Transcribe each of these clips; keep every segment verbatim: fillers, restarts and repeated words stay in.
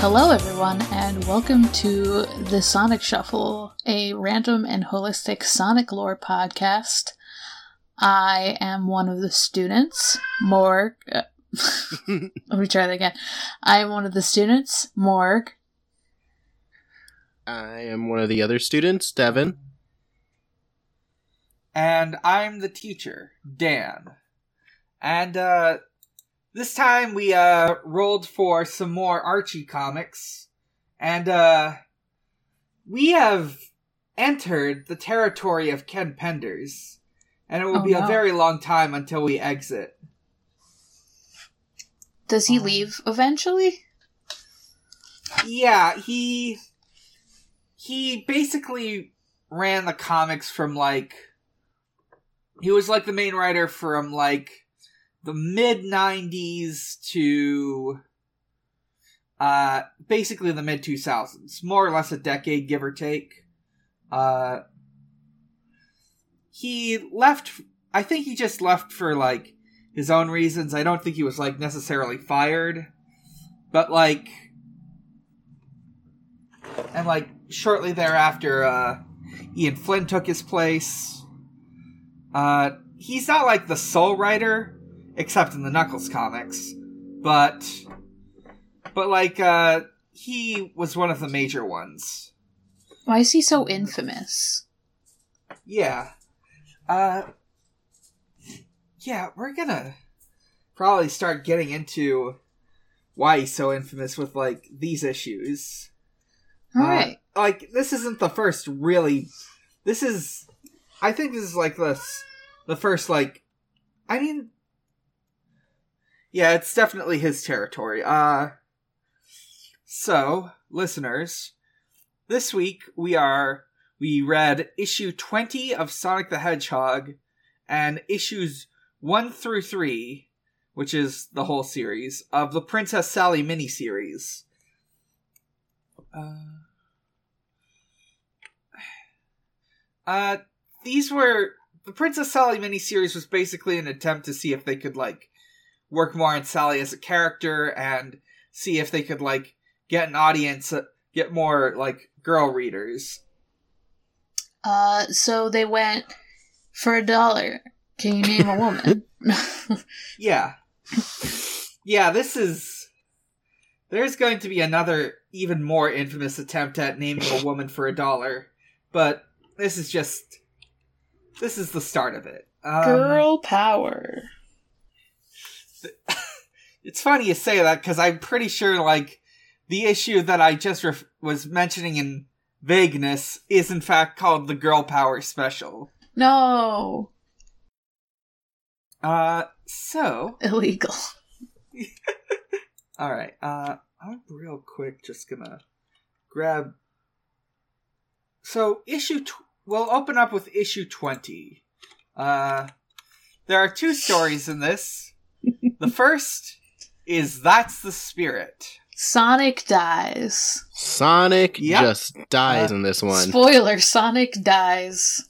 Hello everyone, and welcome to The Sonic Shuffle, a random and holistic Sonic lore podcast. I am one of the students, Morg. Uh, let me try that again. I am one of the students, Morg. I am one of the other students, Devin. And I'm the teacher, Dan. And, uh... This time we uh, rolled for some more Archie comics, and uh, we have entered the territory of Ken Penders, and it will oh, be no. a very long time until we exit. Does he um, leave eventually? Yeah, he he basically ran the comics from like he was like the main writer from like. the mid nineties to uh, basically the mid two thousands. More or less a decade, give or take. Uh, he left... I think he just left for, like, his own reasons. I don't think he was, like, necessarily fired. But, like... And, like, shortly thereafter, uh, Ian Flynn took his place. Uh, he's not, like, the sole writer... Except in the Knuckles comics. But, but like, uh, he was one of the major ones. Why is he so infamous? Yeah. Uh, yeah, we're gonna probably start getting into why he's so infamous with, like, these issues. Alright. Uh, like, this isn't the first really... This is... I think this is, like, the, the first, like... I mean... Yeah, it's definitely his territory. Uh, so, listeners, this week we are, we read issue twenty of Sonic the Hedgehog and issues one through three, which is the whole series, of the Princess Sally miniseries. Uh, uh, these were, the Princess Sally miniseries was basically an attempt to see if they could, like, work more on Sally as a character and see if they could, like, get an audience, uh, get more, like, girl readers. Uh, so they went, for a dollar, can you name a woman? Yeah. Yeah, this is... There's going to be another, even more infamous attempt at naming a woman for a dollar, but this is just... This is the start of it. Um, girl power. It's funny you say that, because I'm pretty sure, like, the issue that I just ref- was mentioning in vagueness is, in fact, called the Girl Power Special. No! Uh, so... Illegal. Alright, uh, I'm real quick just gonna grab... So, issue... Tw- we'll open up with issue twenty. Uh, there are two stories in this. The first is That's the Spirit. Sonic dies. Sonic yep. just dies uh, in this one. Spoiler, Sonic dies.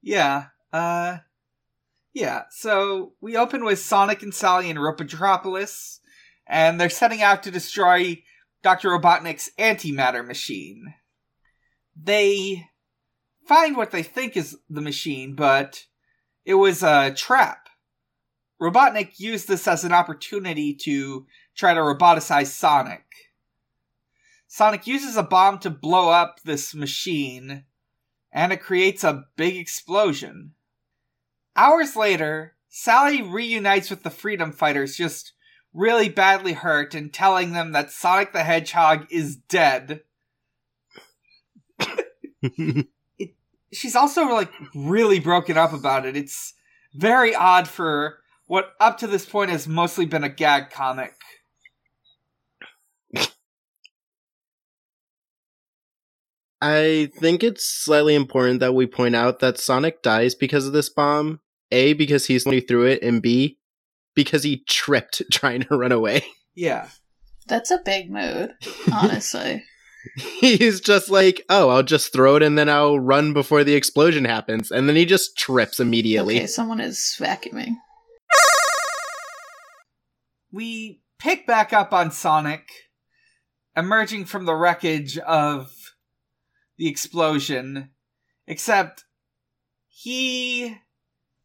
yeah. Uh, yeah, so we open with Sonic and Sally in Robotropolis, and they're setting out to destroy Doctor Robotnik's antimatter machine. They find what they think is the machine, but it was a trap. Robotnik used this as an opportunity to try to roboticize Sonic. Sonic uses a bomb to blow up this machine, and it creates a big explosion. Hours later, Sally reunites with the Freedom Fighters, just really badly hurt, and telling them that Sonic the Hedgehog is dead. it, she's also, like, really broken up about it. It's very odd for... What up to this point has mostly been a gag comic. I think it's slightly important that we point out that Sonic dies because of this bomb. A, because he's the one who threw it, and B, because he tripped trying to run away. Yeah. That's a big mood, honestly. He's just like, oh, I'll just throw it and then I'll run before the explosion happens. And then he just trips immediately. Okay, someone is vacuuming. We pick back up on Sonic, emerging from the wreckage of the explosion, except he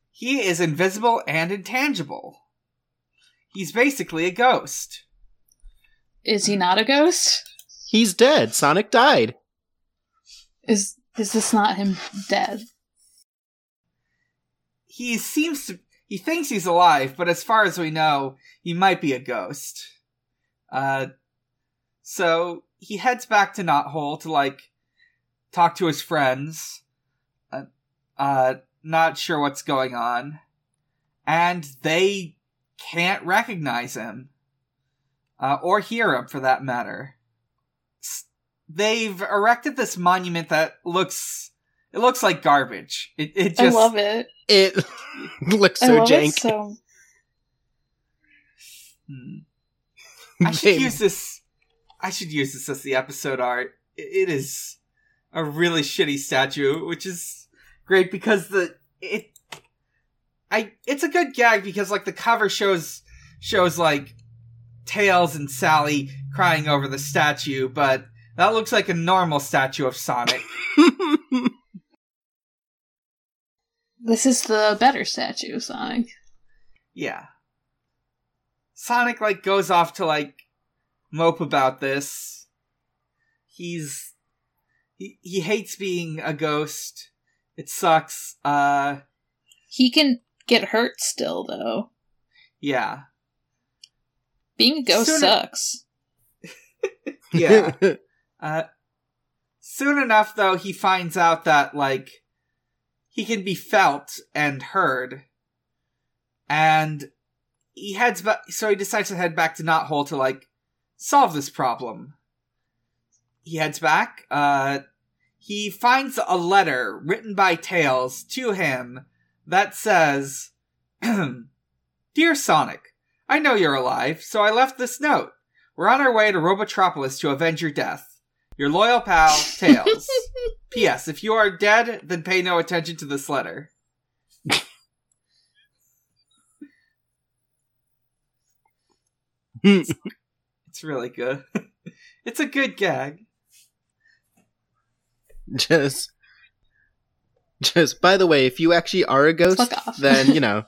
he is invisible and intangible. He's basically a ghost. Is he not a ghost? He's dead. Sonic died. Is is this not him dead? He seems to... He thinks he's alive, but as far as we know, he might be a ghost. Uh, so he heads back to Knothole to, like, talk to his friends. Uh, uh, not sure what's going on. And they can't recognize him. Uh, or hear him, for that matter. They've erected this monument that looks... It looks like garbage. It, it just, I love it. It looks so I love jank. It so... Hmm. I should Baby. use this. I should use this as the episode art. It, it is a really shitty statue, which is great because the it. I it's a good gag because like the cover shows shows like Tails and Sally crying over the statue, but that looks like a normal statue of Sonic. This is the better statue of Sonic. Yeah. Sonic, like, goes off to, like, mope about this. He's... He, he hates being a ghost. It sucks. Uh... He can get hurt still, though. Yeah. Being a ghost Soon sucks. En- yeah. uh, soon enough, though, he finds out that, like... He can be felt and heard, and he heads back. So he decides to head back to Knothole to like solve this problem. He heads back. Uh, he finds a letter written by Tails to him that says, "Dear Sonic, I know you're alive, so I left this note. We're on our way to Robotropolis to avenge your death. Your loyal pal, Tails. P S. If you are dead, then pay no attention to this letter." it's, it's really good. It's a good gag. Just, just. By the way, if you actually are a ghost, then, you know,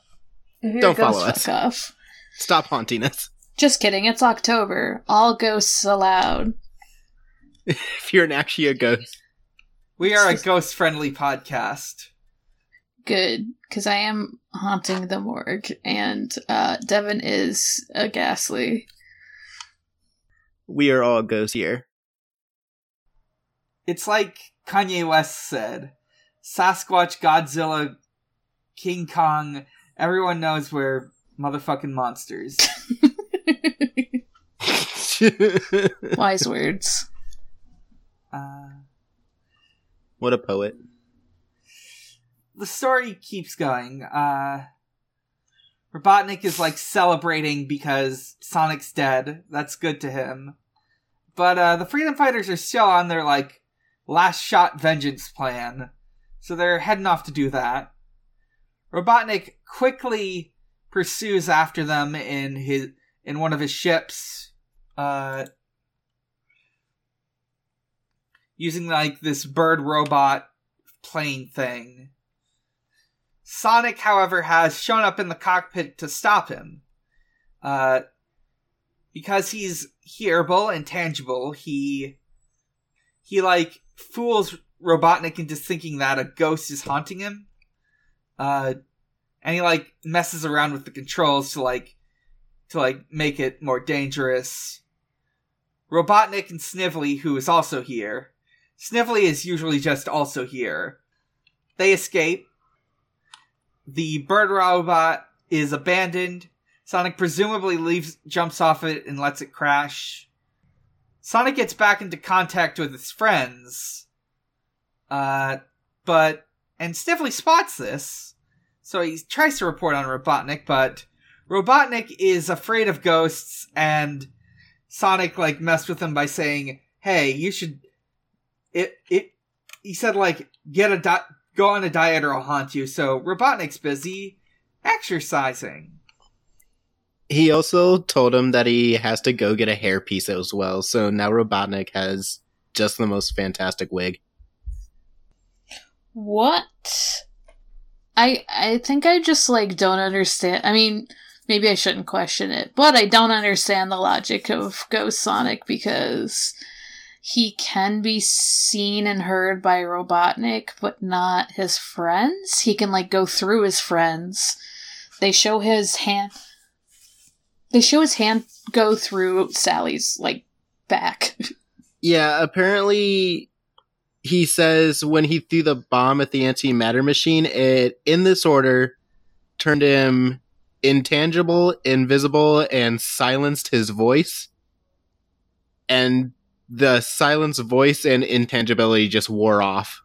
don't follow us. Fuck off. Stop haunting us. Just kidding. It's October. All ghosts allowed. If you're actually a ghost. We are a ghost-friendly podcast. Good, because I am haunting the morgue, and uh, Devin is a ghastly. We are all ghosts here. It's like Kanye West said, Sasquatch, Godzilla, King Kong, everyone knows we're motherfucking monsters. Wise words. Uh, what a poet. The story keeps going. Uh, Robotnik is like celebrating because Sonic's dead. That's good to him. But uh, the Freedom Fighters are still on their like last shot vengeance plan. So they're heading off to do that. Robotnik quickly pursues after them in his in one of his ships. Uh Using, like, this bird robot plane thing. Sonic, however, has shown up in the cockpit to stop him. Uh, because he's hearable and tangible, he, he like, fools Robotnik into thinking that a ghost is haunting him. Uh, and he, like, messes around with the controls to, like, to, like, make it more dangerous. Robotnik and Snively, who is also here... Snively is usually just also here. They escape. The bird robot is abandoned. Sonic presumably leaves, jumps off it and lets it crash. Sonic gets back into contact with his friends. Uh, but... And Snively spots this. So he tries to report on Robotnik, but... Robotnik is afraid of ghosts and... Sonic, like, messed with him by saying, "Hey, you should..." It, it, he said, like, get a di- go on a diet or I'll haunt you. So Robotnik's busy exercising. He also told him that he has to go get a hairpiece as well, so now Robotnik has just the most fantastic wig. What? I I think I just, like, don't understand. I mean, maybe I shouldn't question it, but I don't understand the logic of Ghost Sonic, because he can be seen and heard by Robotnik, but not his friends. He can, like, go through his friends. They show his hand... They show his hand go through Sally's, like, back. Yeah, apparently he says when he threw the bomb at the antimatter machine, it, in this order, turned him intangible, invisible, and silenced his voice. And the silenced voice and intangibility just wore off.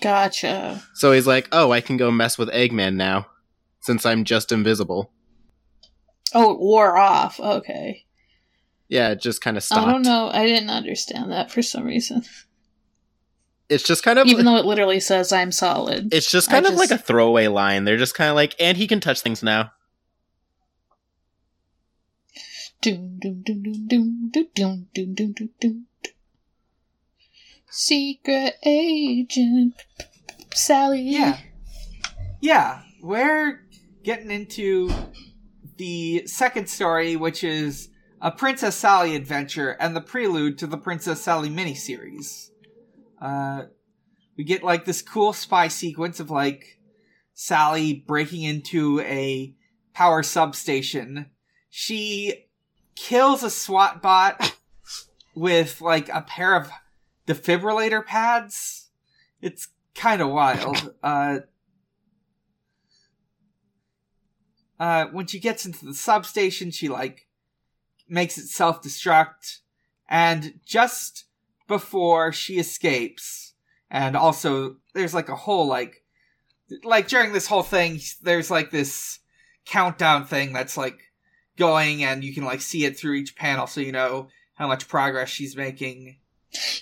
Gotcha. So he's like, oh, I can go mess with Eggman now, since I'm just invisible. Oh, it wore off. Okay. Yeah, it just kind of stopped. I don't know. I didn't understand that for some reason. It's just kind of... Even like, though it literally says, I'm solid. It's just kind I of just... like a throwaway line. They're just kind of like, and he can touch things now. Doom, doom, doom, doom, doom, doom, doom, doom, doom, doom. Secret agent Sally. Yeah. Yeah. We're getting into... the second story, which is a Princess Sally adventure and the prelude to the Princess Sally miniseries. Uh, we get, like, this cool spy sequence of, like, Sally breaking into a power substation. She kills a SWATbot with, like, a pair of defibrillator pads. It's kind of wild. Uh... Uh, when she gets into the substation, she, like, makes it self-destruct. And just before she escapes, and also there's, like, a whole, like... Like, during this whole thing, there's, like, this countdown thing that's, like, going, and you can, like, see it through each panel, so you know how much progress she's making.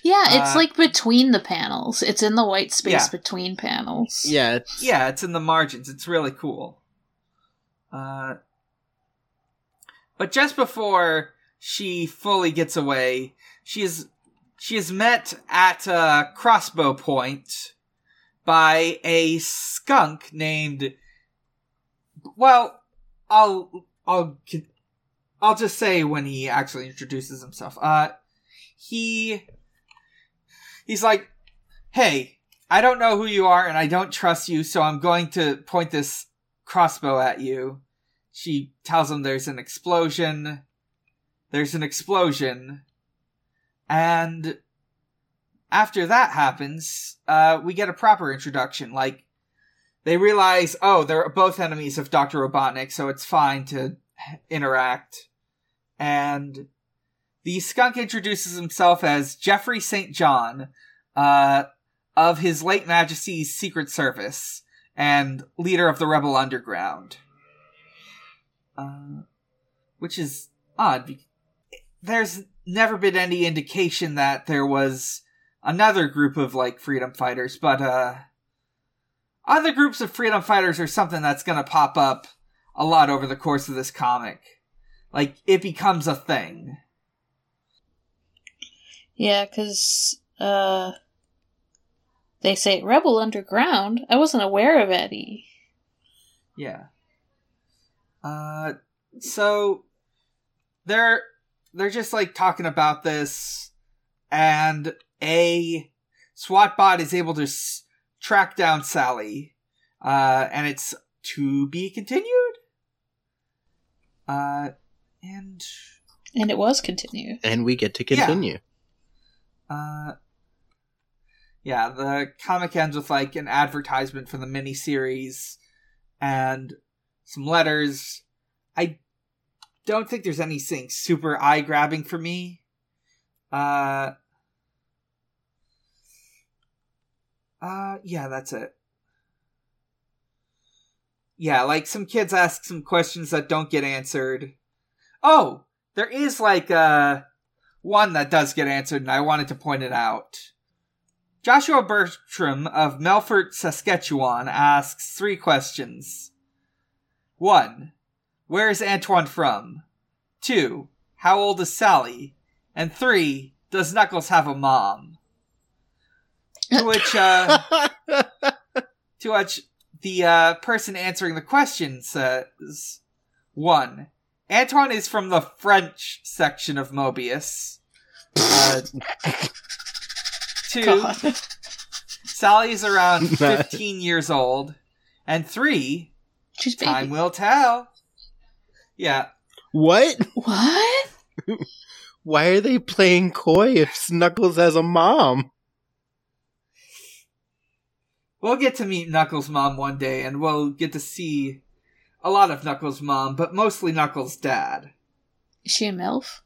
Yeah, it's, uh, like, between the panels. It's in the white space yeah. between panels. Yeah, it's- yeah, it's in the margins. It's really cool. Uh, but just before she fully gets away, she is she is met at a crossbow point by a skunk named. Well, I'll I'll I'll just say when he actually introduces himself. Uh, he he's like, "Hey, I don't know who you are, and I don't trust you, so I'm going to point this crossbow at you." She tells him there's an explosion. There's an explosion. And after that happens, uh, we get a proper introduction. Like, they realize, oh, they're both enemies of Doctor Robotnik, so it's fine to interact. And the skunk introduces himself as Geoffrey Saint John, uh, of His Late Majesty's Secret Service, and leader of the Rebel Underground. Uh, which is odd. Because there's never been any indication that there was another group of, like, freedom fighters, but uh, other groups of freedom fighters are something that's going to pop up a lot over the course of this comic. Like, it becomes a thing. Yeah, because... Uh... They say Rebel Underground. I wasn't aware of Eddie. Yeah. Uh, so they're they're just like talking about this, and a SWATbot is able to s- track down Sally, uh, and it's to be continued. Uh, and and it was continued, and we get to continue. Yeah. Uh. Yeah, the comic ends with, like, an advertisement for the miniseries and some letters. I don't think there's anything super eye-grabbing for me. Uh, uh, yeah, that's it. Yeah, like, some kids ask some questions that don't get answered. Oh, there is, like, uh, one that does get answered, and I wanted to point it out. Joshua Bertram of Melfort, Saskatchewan asks three questions. One, where is Antoine from? Two, how old is Sally? And three, does Knuckles have a mom? To which, uh, to which the uh, person answering the question says, one, Antoine is from the French section of Mobius. Uh, two, God. Sally is around fifteen years old. And three, she's baby. Time will tell. Yeah. What? What? Why are they playing coy if Knuckles has a mom? We'll get to meet Knuckles' mom one day, and we'll get to see a lot of Knuckles' mom, but mostly Knuckles' dad. Is she a MILF?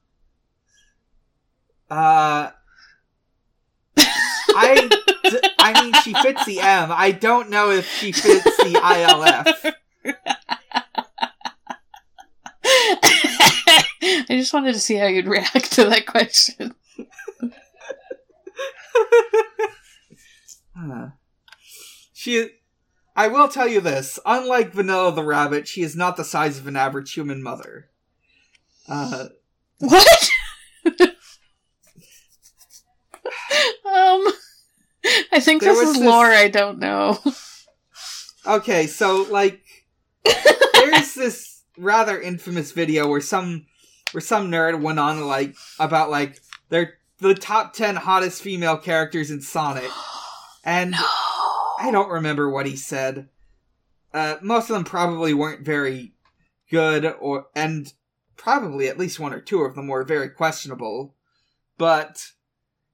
Uh... I, d- I mean, she fits the M. I don't know if she fits the I L F. I just wanted to see how you'd react to that question. huh. She, I will tell you this. Unlike Vanilla the Rabbit, she is not the size of an average human mother. Uh, what? Um, I think this is this... lore I don't know. Okay, so, like, there's this rather infamous video where some where some nerd went on, like, about, like, they're the top ten hottest female characters in Sonic. And no. I don't remember what he said. Uh, most of them probably weren't very good, or and probably at least one or two of them were very questionable. But...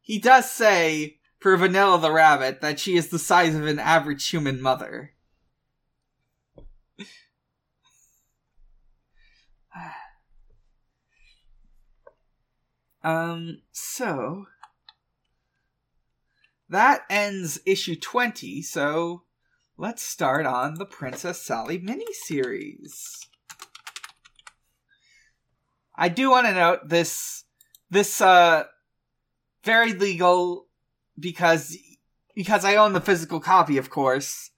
he does say, for Vanilla the Rabbit, that she is the size of an average human mother. um, so... That ends issue twenty, so let's start on the Princess Sally miniseries. I do want to note this... This, uh... very legal, because because I own the physical copy, of course,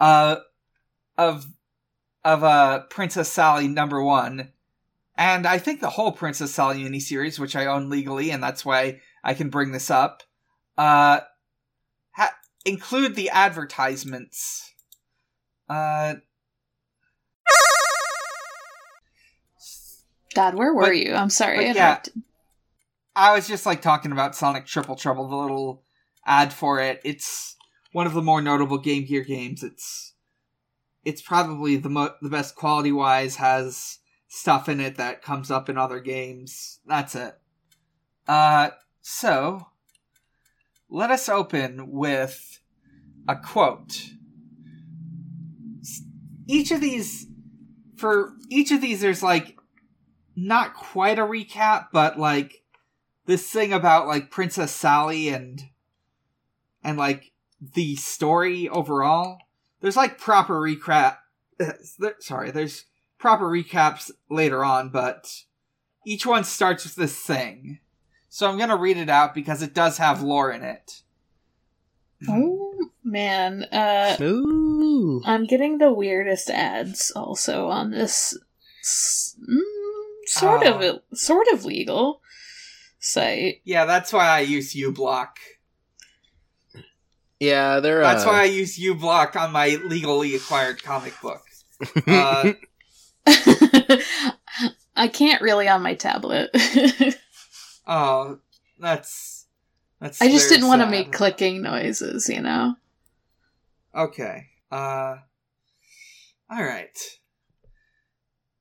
uh, of of uh, Princess Sally number one, and I think the whole Princess Sally miniseries, which I own legally, and that's why I can bring this up, uh, ha- include the advertisements. Uh, Dad, where were but, you? I'm sorry, I interrupted. Yeah. I was just, like, talking about Sonic Triple Trouble, the little ad for it. It's one of the more notable Game Gear games. It's it's probably the mo- the best quality-wise, has stuff in it that comes up in other games. That's it. Uh, so, let us open with a quote. Each of these, for each of these, there's, like, not quite a recap, but, like, this thing about, like, Princess Sally and, and like, the story overall. There's, like, proper recap... Sorry, there's proper recaps later on, but each one starts with this thing. So I'm gonna read it out because it does have lore in it. Oh, man. Uh, Ooh. I'm getting the weirdest ads also on this mm, sort oh. of sort of legal... site. Yeah, that's why I use uBlock. Yeah, they're. That's uh... why I use uBlock on my legally acquired comic book. Uh... I can't really on my tablet. oh, that's that's. I just didn't want to make clicking noises, you know. Okay. Uh. All right.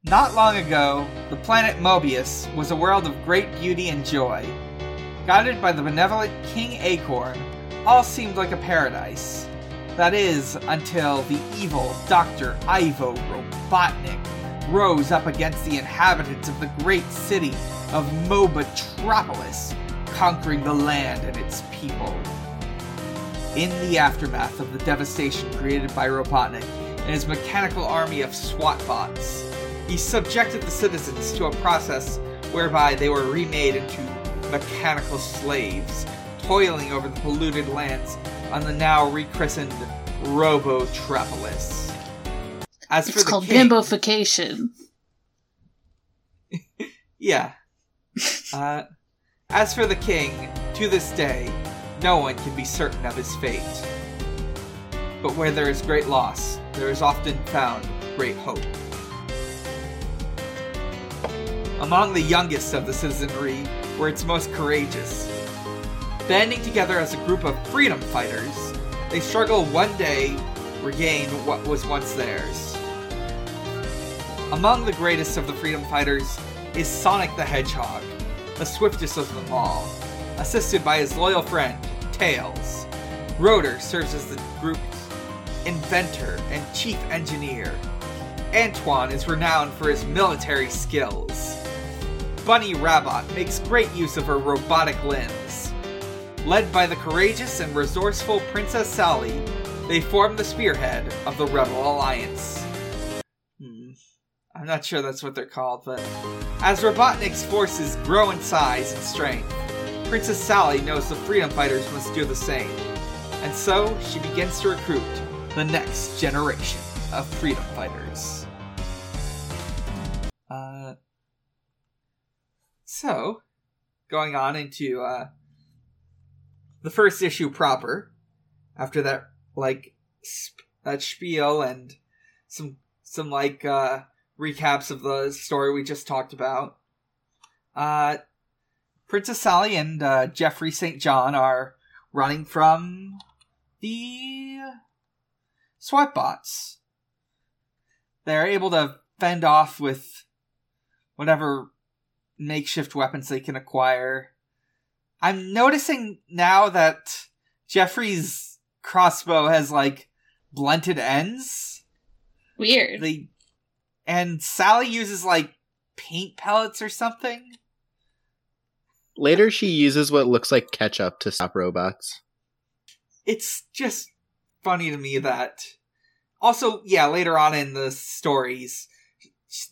Not long ago, the planet Mobius was a world of great beauty and joy. Guided by the benevolent King Acorn, all seemed like a paradise. That is, until the evil Doctor Ivo Robotnik rose up against the inhabitants of the great city of Mobotropolis, conquering the land and its people. In the aftermath of the devastation created by Robotnik and his mechanical army of SWATbots, he subjected the citizens to a process whereby they were remade into mechanical slaves, toiling over the polluted lands on the now rechristened Robotropolis. As it's for the called king, bimbofication. Yeah. uh, as for the king, to this day, no one can be certain of his fate. But where there is great loss, there is often found great hope. Among the youngest of the citizenry were its most courageous. Banding together as a group of freedom fighters, they struggle one day regain what was once theirs. Among the greatest of the freedom fighters is Sonic the Hedgehog, the swiftest of them all, assisted by his loyal friend, Tails. Rotor serves as the group's inventor and chief engineer. Antoine is renowned for his military skills. Bunnie Rabbot makes great use of her robotic limbs. Led by the courageous and resourceful Princess Sally, they form the spearhead of the Rebel Alliance. Hmm. I'm not sure that's what they're called, but... As Robotnik's forces grow in size and strength, Princess Sally knows the freedom fighters must do the same. And so, she begins to recruit the next generation of freedom fighters. Uh, so, going on into uh, the first issue proper, after that, like, sp- that spiel and some, some like, uh, recaps of the story we just talked about, uh, Princess Sally and uh, Geoffrey Saint John are running from the SWATbots. They're able to fend off with whatever makeshift weapons they can acquire. I'm noticing now that Geoffrey's crossbow has, like, blunted ends. Weird. They, and Sally uses, like, paint pellets or something. Later, she uses what looks like ketchup to stop robots. It's just funny to me that... Also, yeah, later on in the stories,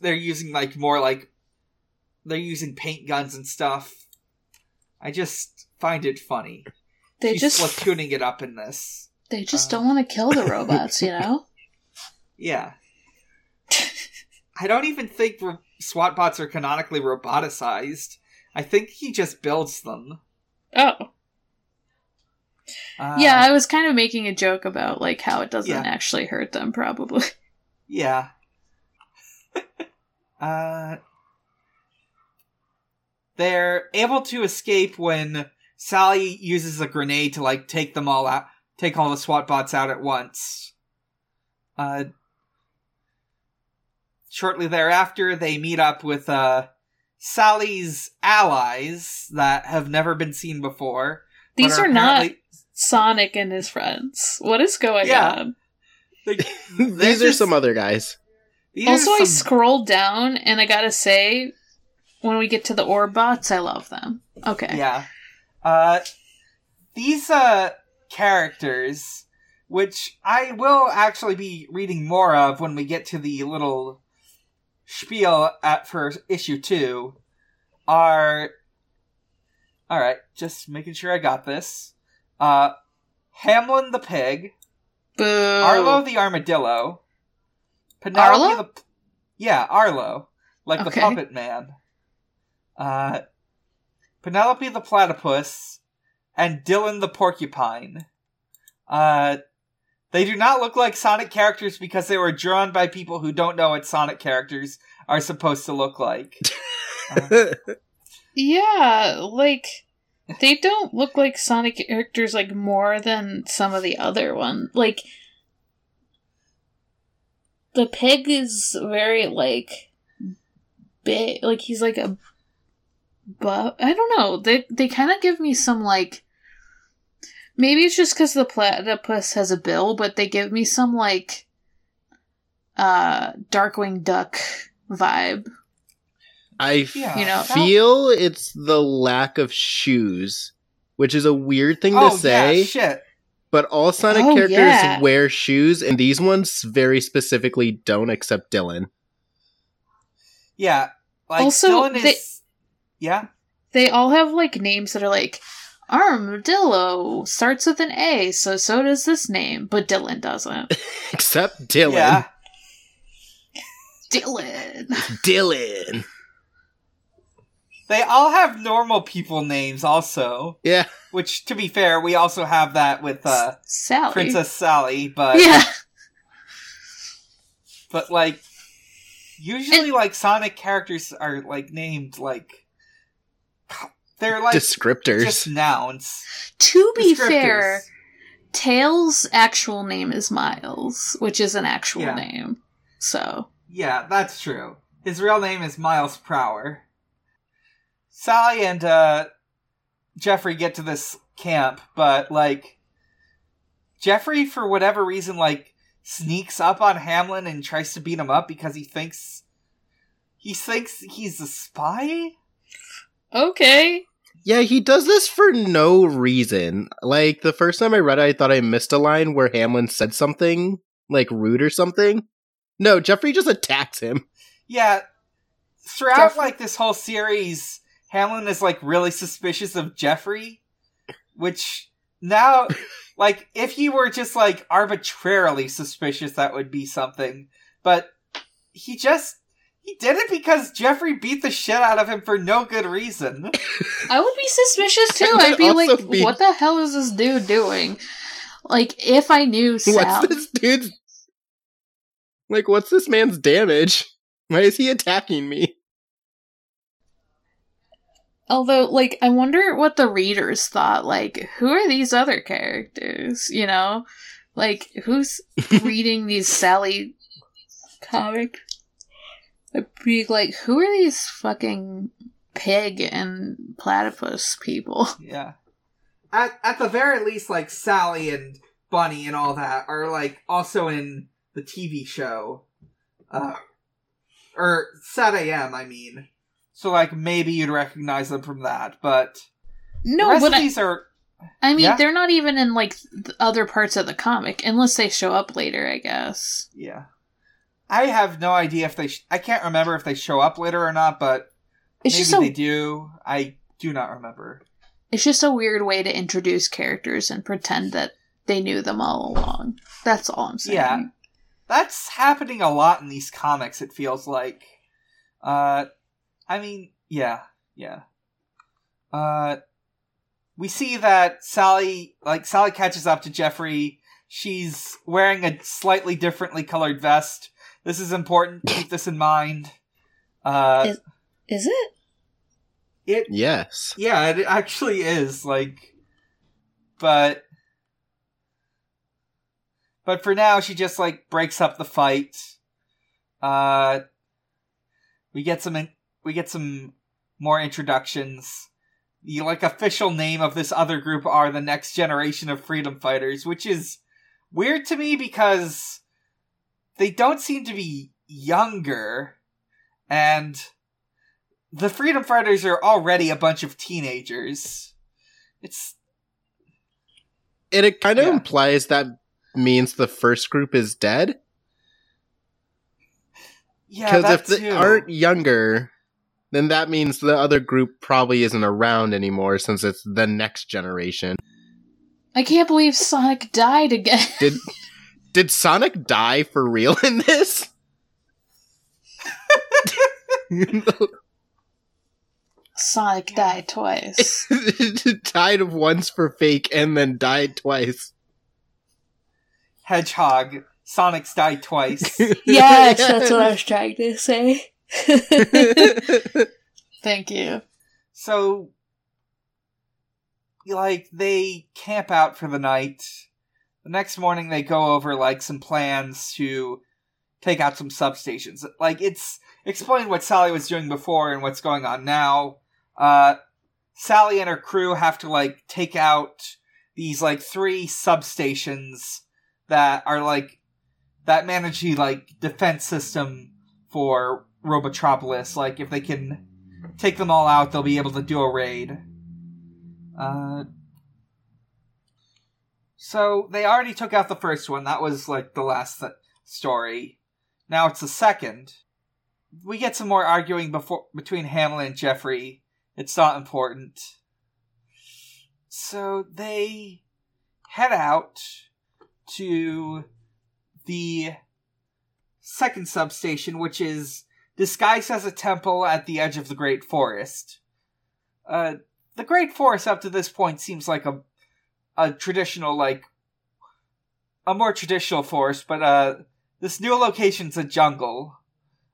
they're using, like, more, like... They're using paint guns and stuff. I just find it funny. They She's just... platooning it up in this. They just um, don't want to kill the robots, you know? Yeah. I don't even think ro- SWATbots are canonically roboticized. I think he just builds them. Oh. Uh, yeah, I was kind of making a joke about, like, how it doesn't yeah. actually hurt them, probably. Yeah. uh, they're able to escape when Sally uses a grenade to, like, take them all out, take all the SWATbots out at once. Uh, shortly thereafter, they meet up with, uh, Sally's allies that have never been seen before. These are, are apparently... not Sonic and his friends. What is going yeah. on? They, these just... are some other guys. These also, some... I scrolled down, and I gotta say, when we get to the Orbots, I love them. Okay. Yeah. Uh, these uh, characters, which I will actually be reading more of when we get to the little spiel at for issue two, are... Alright, just making sure I got this. Uh, Hamlin the pig. Boo. Arlo the armadillo. Penelope Arlo? The... P- yeah, Arlo. Like okay. the puppet man. Uh, Penelope the platypus. And Dylan the porcupine. Uh, they do not look like Sonic characters because they were drawn by people who don't know what Sonic characters are supposed to look like. Uh, yeah, like, they don't look like Sonic characters, like, more than some of the other ones. Like, the pig is very, like, big. Like, he's like a buff. I don't know. They they kind of give me some, like, maybe it's just because the platypus has a bill, but they give me some, like, uh, Darkwing Duck vibe. I yeah, you know, feel that... it's the lack of shoes, which is a weird thing oh, to say. Yeah, shit. But all Sonic oh, characters yeah. wear shoes, and these ones very specifically don't, except Dylan. Yeah. Like, also, Dylan is... They, yeah? They all have, like, names that are like, Armadillo starts with an A, so so does this name, but Dylan doesn't. Except Dylan. Yeah. Dylan. Dylan. They all have normal people names also. Yeah. Which, to be fair, we also have that with uh, Sally. Princess Sally, but... Yeah. But, like, usually, and, like, Sonic characters are, like, named, like... They're, like... Descriptors. Just nouns. To be fair, Tails' actual name is Miles, which is an actual yeah. name, so... Yeah, that's true. His real name is Miles Prower. Sally and uh, Geoffrey get to this camp, but, like, Geoffrey, for whatever reason, like, sneaks up on Hamlin and tries to beat him up because he thinks... He thinks he's a spy? Okay. Yeah, he does this for no reason. Like, the first time I read it, I thought I missed a line where Hamlin said something, like, rude or something. No, Geoffrey just attacks him. Yeah. Throughout, Geoffrey- like, this whole series... Hamlin is, like, really suspicious of Geoffrey, which now, like, if he were just, like, arbitrarily suspicious, that would be something. But he just, he did it because Geoffrey beat the shit out of him for no good reason. I would be suspicious, too. I'd be like, be- what the hell is this dude doing? Like, if I knew Sal. What's this dude's, like, what's this man's damage? Why is he attacking me? Although, like, I wonder what the readers thought. Like, who are these other characters, you know? Like, who's reading these Sally comics? I'd be like, who are these fucking pig and platypus people? Yeah. At at the very least, like, Sally and Bunnie and all that are, like, also in the T V show. Uh, or SatAM, I mean. So, like, maybe you'd recognize them from that, but... No, the rest but of these I, are... I mean, yeah? They're not even in, like, other parts of the comic, unless they show up later, I guess. Yeah. I have no idea if they... Sh- I can't remember if they show up later or not, but it's maybe just a, they do. I do not remember. It's just a weird way to introduce characters and pretend that they knew them all along. That's all I'm saying. Yeah. That's happening a lot in these comics, it feels like. Uh... I mean, yeah, yeah. Uh, we see that Sally, like, Sally catches up to Geoffrey. She's wearing a slightly differently colored vest. This is important. Keep this in mind. Uh, is, is it? It yes. Yeah, it actually is. Like, but, but for now, she just, like, breaks up the fight. Uh, we get some. In- We get some more introductions. The, like, official name of this other group are the Next Generation of Freedom Fighters, which is weird to me because they don't seem to be younger, and the Freedom Fighters are already a bunch of teenagers. It's... And it kind of yeah. implies that means the first group is dead? Yeah, that Because if they too. aren't younger... Then that means the other group probably isn't around anymore since it's the next generation. I can't believe Sonic died again. Did did Sonic die for real in this? Sonic died twice. Died once for fake and then died twice. Hedgehog. Sonic's died twice. Yes, that's what I was trying to say. Thank you. So, like, they camp out for the night. The next morning they go over, like, some plans to take out some substations. Like, it's explained what Sally was doing before and what's going on now. Uh, Sally and her crew have to, like, take out these, like, three substations that are, like, that manage the, like, defense system for Robotropolis. Like, if they can take them all out, they'll be able to do a raid. Uh, so, they already took out the first one. That was, like, the last th- story. Now it's the second. We get some more arguing before between Hamlin and Geoffrey. It's not important. So, they head out to the second substation, which is disguised as a temple at the edge of the Great Forest. Uh, the Great Force up to this point seems like a a traditional, like, a more traditional force, but uh, this new location's a jungle.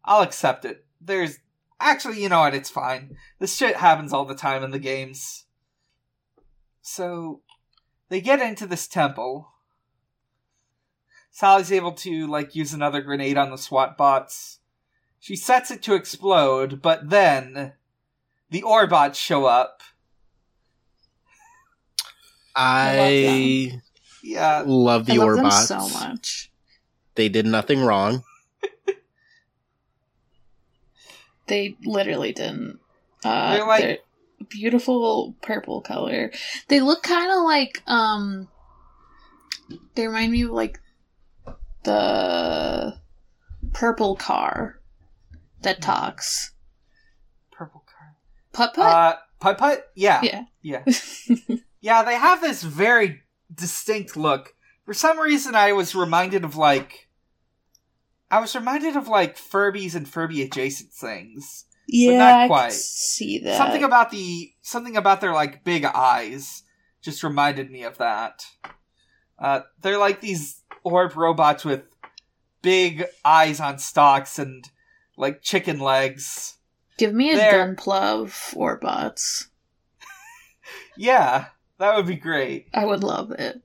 I'll accept it. There's... Actually, you know what, it's fine. This shit happens all the time in the games. So, they get into this temple. Sally's able to, like, use another grenade on the SWAT bots. She sets it to explode, but then the Orbots show up. I, I love, yeah. love the I love Orbots them so much. They did nothing wrong. They literally didn't. Uh, they're like they're beautiful purple color. They look kind of like um. They remind me of like the purple car that talks. Purple car. Putt putt. Uh, putt putt. Yeah. Yeah. Yeah. Yeah. They have this very distinct look. For some reason, I was reminded of like. I was reminded of, like, Furbies and Furby-adjacent things. Yeah, but not quite. I could see that. Something about the... Something about their, like, big eyes just reminded me of that. Uh, they're, like, these orb robots with big eyes on stalks and, like, chicken legs. Give me a they're... Gunpluv Orbots. Yeah, that would be great. I would love it.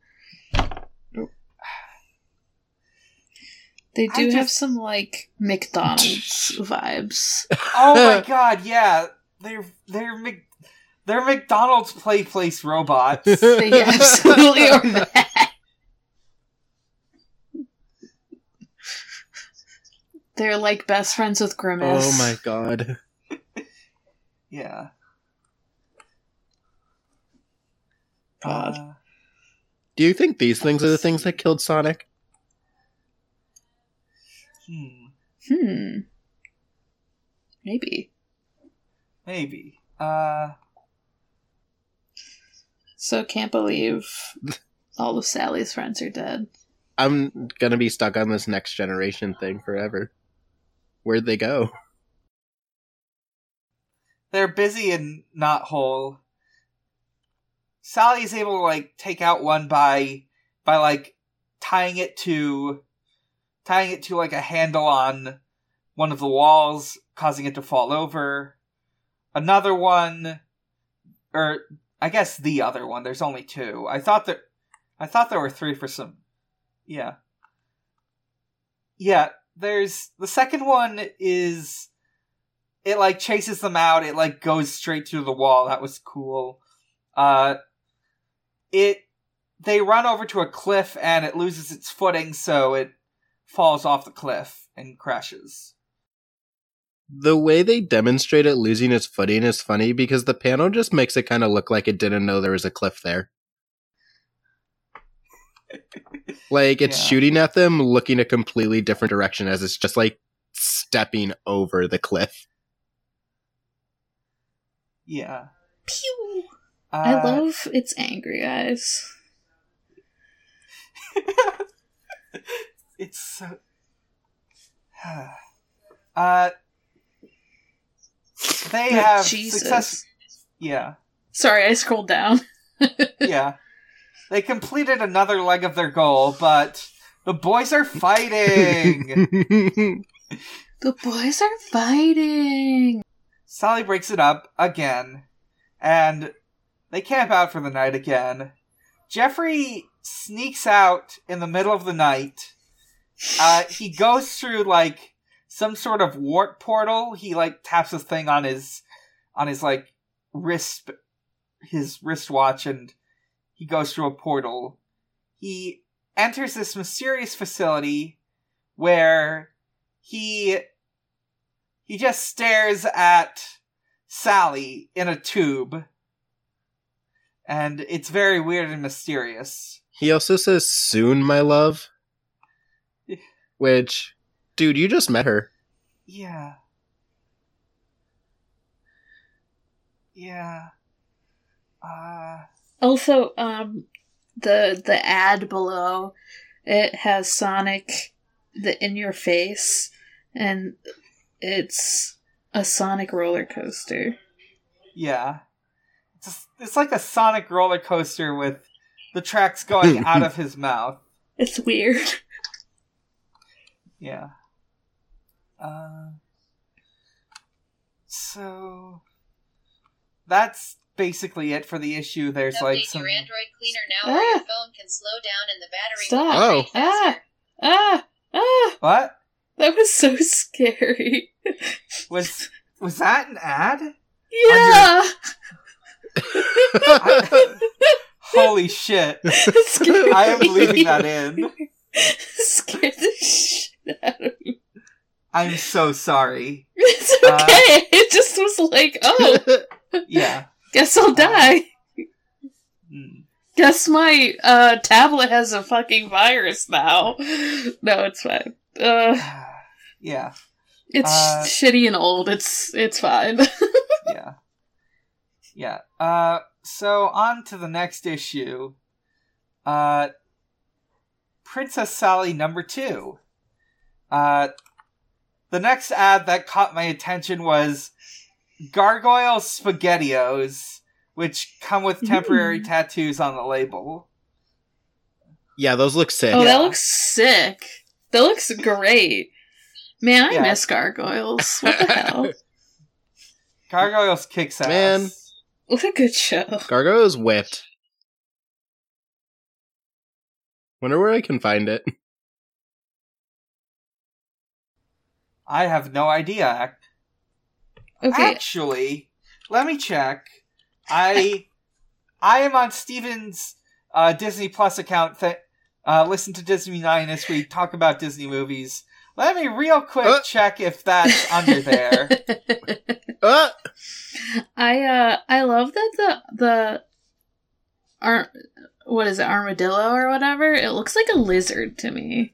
They do just... have some, like, McDonald's vibes. Oh my god, yeah. They're they're Mc... they're McDonald's Play Place robots. They absolutely are that. They're, like, best friends with Grimace. Oh my god. Yeah. God. Uh... Do you think these things are the things that killed Sonic? Hmm. Hmm. Maybe. Maybe. Uh. So can't believe all of Sally's friends are dead. I'm gonna be stuck on this next generation thing forever. Where'd they go? They're busy in Knothole. Sally's able to like take out one by by like tying it to. Tying it to, like, a handle on one of the walls, causing it to fall over. Another one... Or, I guess the other one. There's only two. I thought there... I thought there were three for some... Yeah. Yeah, there's... The second one is... It, like, chases them out. It, like, goes straight through the wall. That was cool. Uh... It... They run over to a cliff, and it loses its footing, so it... falls off the cliff and crashes. The way they demonstrate it losing its footing is funny because the panel just makes it kind of look like it didn't know there was a cliff there. Like, it's yeah. shooting at them, looking a completely different direction as it's just, like, stepping over the cliff. Yeah. Pew! Uh, I love its angry eyes. It's so... Uh, they have Jesus. success... Yeah. Sorry, I scrolled down. Yeah. They completed another leg of their goal, but the boys are fighting! The boys are fighting! Sally breaks it up again, and they camp out for the night again. Geoffrey sneaks out in the middle of the night... Uh, he goes through, like, some sort of warp portal. He, like, taps this thing on his, on his, like, wrist, his wristwatch, and he goes through a portal. He enters this mysterious facility where he, he just stares at Sally in a tube. And it's very weird and mysterious. He also says, "Soon, my love." Which, dude, you just met her. Yeah. Yeah. Uh... Also, um, the the ad below, it has Sonic, the in your face, and it's a Sonic roller coaster. Yeah. just, it's like a Sonic roller coaster with the tracks going out of his mouth. It's weird. Yeah. Uh, so that's basically it for the issue. There's Update like some... your Android cleaner now, ah. or your phone can slow down and the battery Stop. will be oh. faster. Ah, ah, ah! What? That was so scary. Was was that an ad? Yeah. Your... I... Holy shit! I am leaving that in. Scared the shit out of me. I'm so sorry. It's okay. Uh, it just was like, oh, yeah. Guess I'll die. Um, Guess my uh, tablet has a fucking virus now. No, it's fine. Uh, yeah, it's uh, shitty and old. It's it's fine. Yeah, yeah. Uh, so on to the next issue. Uh, Princess Sally number two. Uh. The next ad that caught my attention was Gargoyle Spaghettios, which come with temporary mm. tattoos on the label. Yeah, those look sick. Oh, yeah. That looks sick. That looks great. Man, I yeah. miss Gargoyles. What the hell? Gargoyles kicks ass. Man. What a good show. Gargoyles whipped. Wonder where I can find it. I have no idea. Okay. Actually, let me check. I I am on Steven's uh, Disney Plus account that uh, listen to Disney nine as we talk about Disney movies. Let me real quick uh. check if that's under there. uh. I uh I love that the the ar- what is it, armadillo or whatever? It looks like a lizard to me.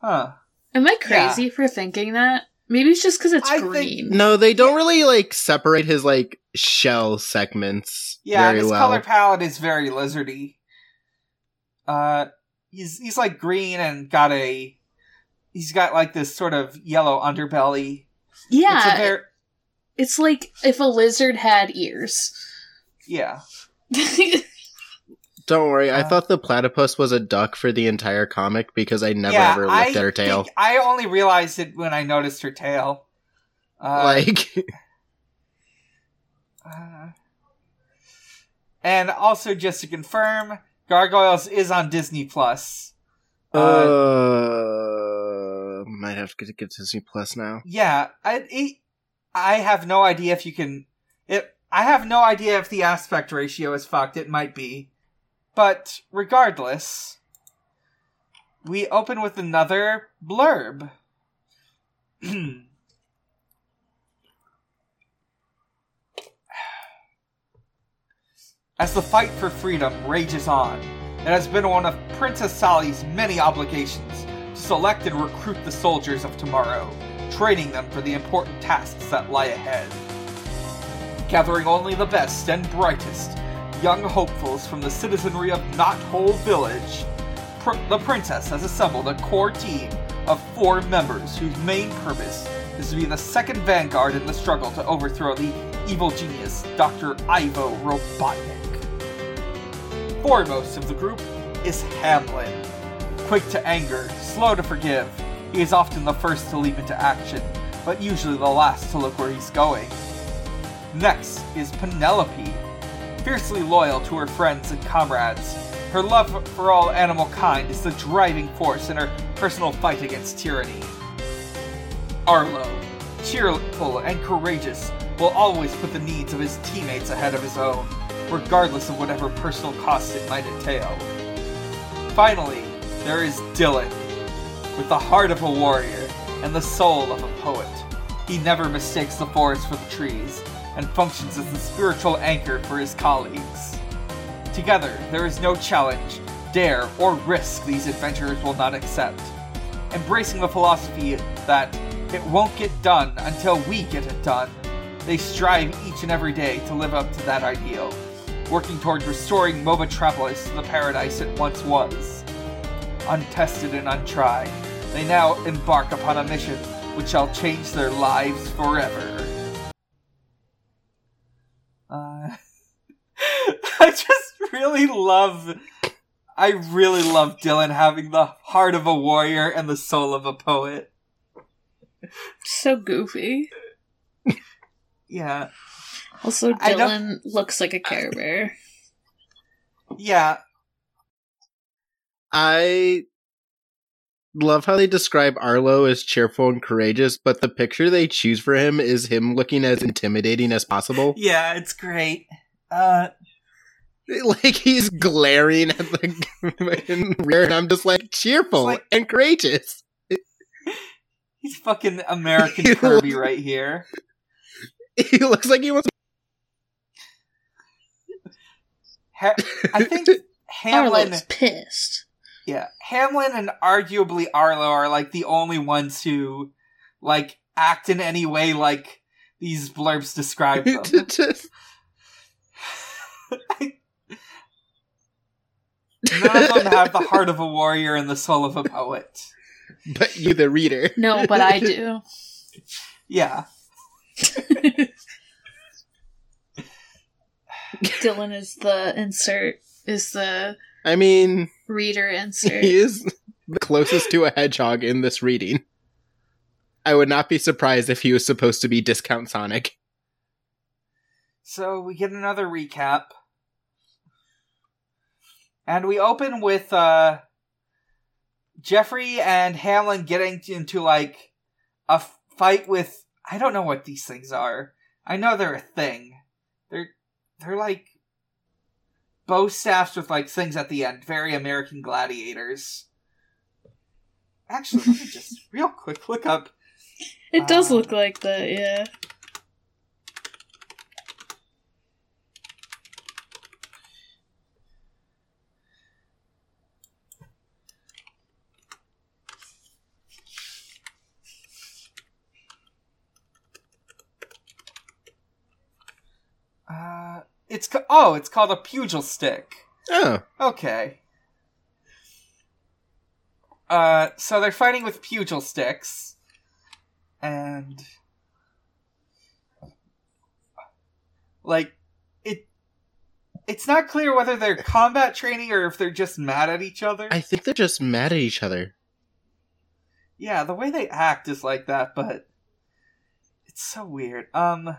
Huh. Am I crazy yeah. for thinking that? Maybe it's just because it's I green. Think, no, they don't yeah. really, like, separate his, like, shell segments yeah, very his well. Color palette is very lizardy. Uh, he's, he's, like, green and got a... He's got, like, this sort of yellow underbelly. Yeah. It's, very... it's like if a lizard had ears. Yeah. Don't worry, uh, I thought the platypus was a duck for the entire comic because I never yeah, ever looked I at her tail. I only realized it when I noticed her tail. Uh, like... uh, and also, just to confirm, Gargoyles is on Disney Plus. Uh, uh, might have to get Disney Plus now. Yeah, I, it, I have no idea if you can... It, I have no idea if the aspect ratio is fucked. It might be. But regardless, we open with another blurb. As the fight for freedom rages on, it has been one of Princess Sally's many obligations to select and recruit the soldiers of tomorrow, training them for the important tasks that lie ahead. Gathering only the best and brightest young hopefuls from the citizenry of Knothole Village, Pr- the princess has assembled a core team of four members whose main purpose is to be the second vanguard in the struggle to overthrow the evil genius Doctor Ivo Robotnik. Foremost of the group is Hamlin. Quick to anger, slow to forgive, he is often the first to leap into action, but usually the last to look where he's going. Next is Penelope. Fiercely loyal to her friends and comrades, her love for all animal kind is the driving force in her personal fight against tyranny. Arlo, cheerful and courageous, will always put the needs of his teammates ahead of his own, regardless of whatever personal cost it might entail. Finally, there is Dylan. With the heart of a warrior and the soul of a poet, he never mistakes the forest for the trees, and functions as the spiritual anchor for his colleagues. Together, there is no challenge, dare, or risk these adventurers will not accept, embracing the philosophy that it won't get done until we get it done. They strive each and every day to live up to that ideal, working towards restoring Mobotropolis to the paradise it once was. Untested and untried, they now embark upon a mission which shall change their lives forever. Uh, I just really love... I really love Dylan having the heart of a warrior and the soul of a poet. So goofy. Yeah. Also, Dylan looks like a Care Bear. Yeah. I love how they describe Arlo as cheerful and courageous, but the picture they choose for him is him looking as intimidating as possible. Yeah, it's great. Uh... Like, he's glaring at the rear, and I'm just like, cheerful like, and courageous. He's fucking American he Kirby looks, right here. He looks like he wants... Ha- I think Hamlin... Arlo's pissed. Yeah, Hamlin and arguably Arlo are, like, the only ones who, like, act in any way like these blurbs describe them. I- None of them have the heart of a warrior and the soul of a poet. But you, the reader. No, but I do. Yeah. Dylan is the insert, is the I mean, reader insert. He is the closest to a hedgehog in this reading. I would not be surprised if he was supposed to be Discount Sonic. So we get another recap. And we open with uh, Geoffrey and Hamlin getting into, like, a f- fight with... I don't know what these things are. I know they're a thing. They're, they're like, bow staffs with, like, things at the end. Very American Gladiators. Actually, let me just real quick look up... It does um, look like that, yeah. It's co- oh, it's called a pugil stick. Oh, okay. Uh, so they're fighting with pugil sticks, and like it, it's not clear whether they're combat training or if they're just mad at each other. I think they're just mad at each other. Yeah, the way they act is like that, but it's so weird. Um.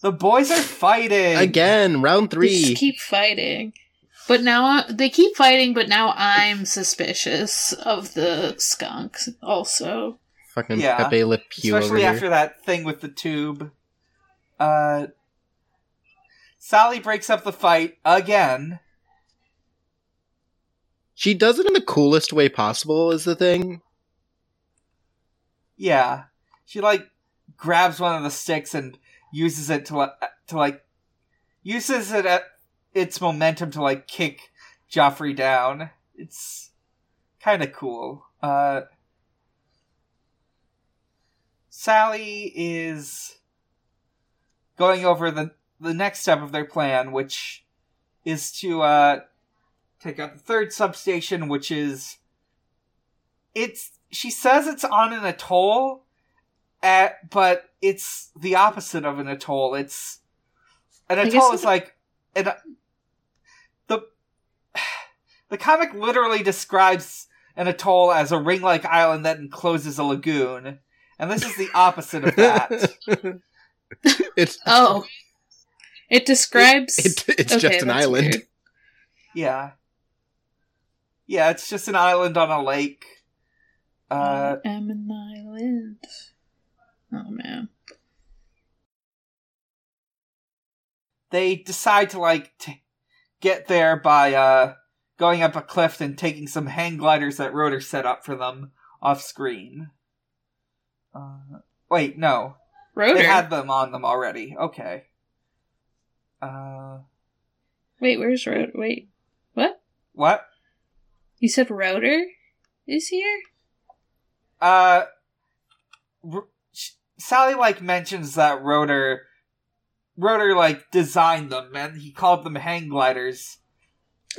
The boys are fighting! Again, round three. They just keep fighting. But now, they keep fighting, but now I'm suspicious of the skunks also. Fucking yeah. Pepe Le Pew over here. Especially after that thing with the tube. Uh, Sally breaks up the fight again. She does it in the coolest way possible, is the thing. Yeah. She, like, grabs one of the sticks and uses it to, like, to like, uses it at its momentum to, like, kick Geoffrey down. It's kind of cool. Uh, Sally is going over the, the next step of their plan, which is to uh, take out the third substation, which is, it's, she says it's on an atoll, At, but it's the opposite of an atoll. It's an atoll is like an the the comic literally describes an atoll as a ring-like island that encloses a lagoon, and this is the opposite of that. It's oh, it describes it, it, it's okay, just an island. Weird. Yeah, yeah, it's just an island on a lake. Uh, I am an island. Oh, man. They decide to, like, t- get there by uh, going up a cliff and taking some hang gliders that Rotor set up for them off-screen. Uh, wait, no. Rotor? They had them on them already. Okay. Uh, wait, where's Rotor? Wait, what? What? You said Rotor is here? Uh... R- Sally, like, mentions that Rotor, Rotor, like, designed them, and he called them hang gliders.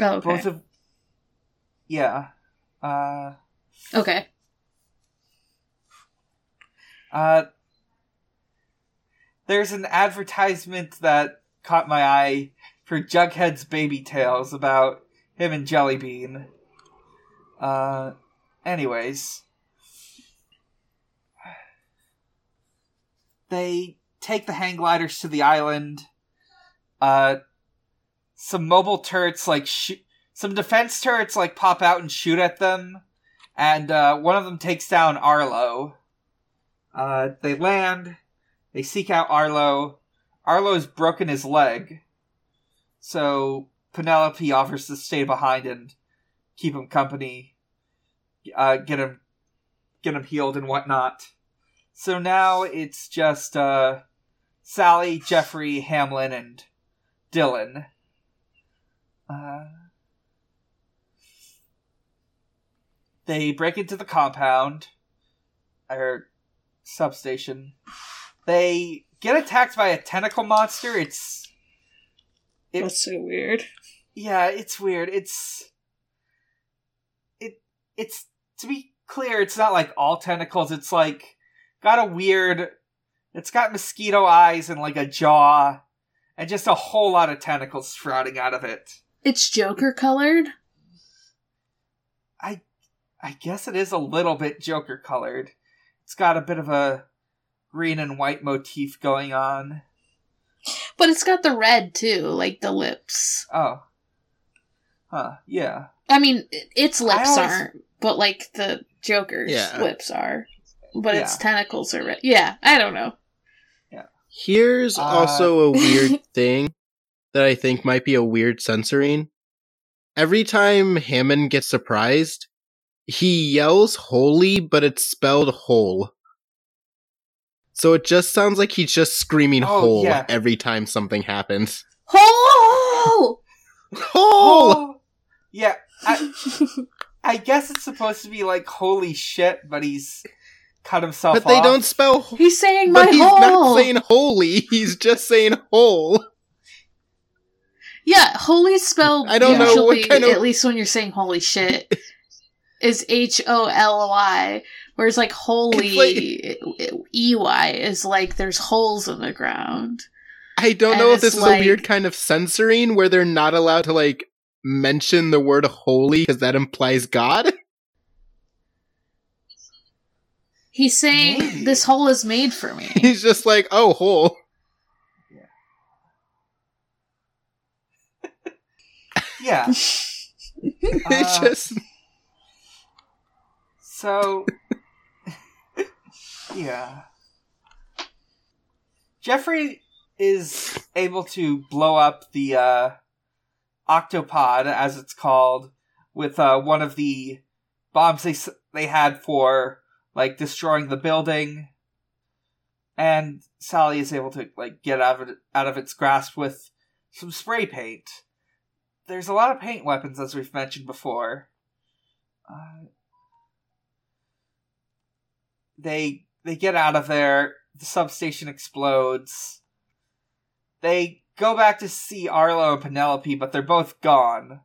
Oh, okay. Both of, yeah. Uh, okay. Uh, there's an advertisement that caught my eye for Jughead's baby Tails about him and Jellybean. Uh, anyways. They take the hang gliders to the island. Uh, some mobile turrets, like, sh- some defense turrets, like, pop out and shoot at them. And, uh, one of them takes down Arlo. Uh, they land. They seek out Arlo. Arlo's broken his leg. So Penelope offers to stay behind and keep him company. Uh, get him, get him healed and whatnot. So now it's just, uh, Sally, Geoffrey, Hamlin, and Dylan. Uh... They break into the compound, or substation. They get attacked by a tentacle monster. It's... It, That's so weird. Yeah, it's weird. It's... It, it's... To be clear, it's not like all tentacles. It's like... Got a weird... It's got mosquito eyes and like a jaw. And just a whole lot of tentacles sprouting out of it. It's Joker-colored? I... I guess it is a little bit Joker-colored. It's got a bit of a green and white motif going on. But it's got the red, too, like the lips. Oh. Huh, yeah. I mean, its lips always... aren't, but, like, the Joker's yeah. lips are. But yeah. its tentacles are red. Yeah, I don't know. Yeah. Here's uh... also a weird thing that I think might be a weird censoring. Every time Hammond gets surprised... He yells holy, but it's spelled hole. So it just sounds like he's just screaming oh, hole yeah. every time something happens. Hole! Hole! Hole! Yeah, I, I guess it's supposed to be like holy shit, but he's cut himself off. But they off. don't spell hole. He's saying my hole! But he's not saying holy, he's just saying hole. Yeah, holy spelled I don't usually, know what kind of... at least when you're saying holy shit. Is H O L Y, whereas like holy like, E Y is like there's holes in the ground. I don't and know if this like, is a weird kind of censoring where they're not allowed to like mention the word holy because that implies God. He's saying this hole is made for me. He's just like, oh, hole. Yeah. yeah. It's just... So, yeah. Geoffrey is able to blow up the uh, octopod, as it's called, with uh, one of the bombs they they had for like destroying the building, and Sally is able to like get out of it, out of its grasp with some spray paint. There's a lot of paint weapons, as we've mentioned before. Uh, They they get out of there. The substation explodes. They go back to see Arlo and Penelope, but they're both gone.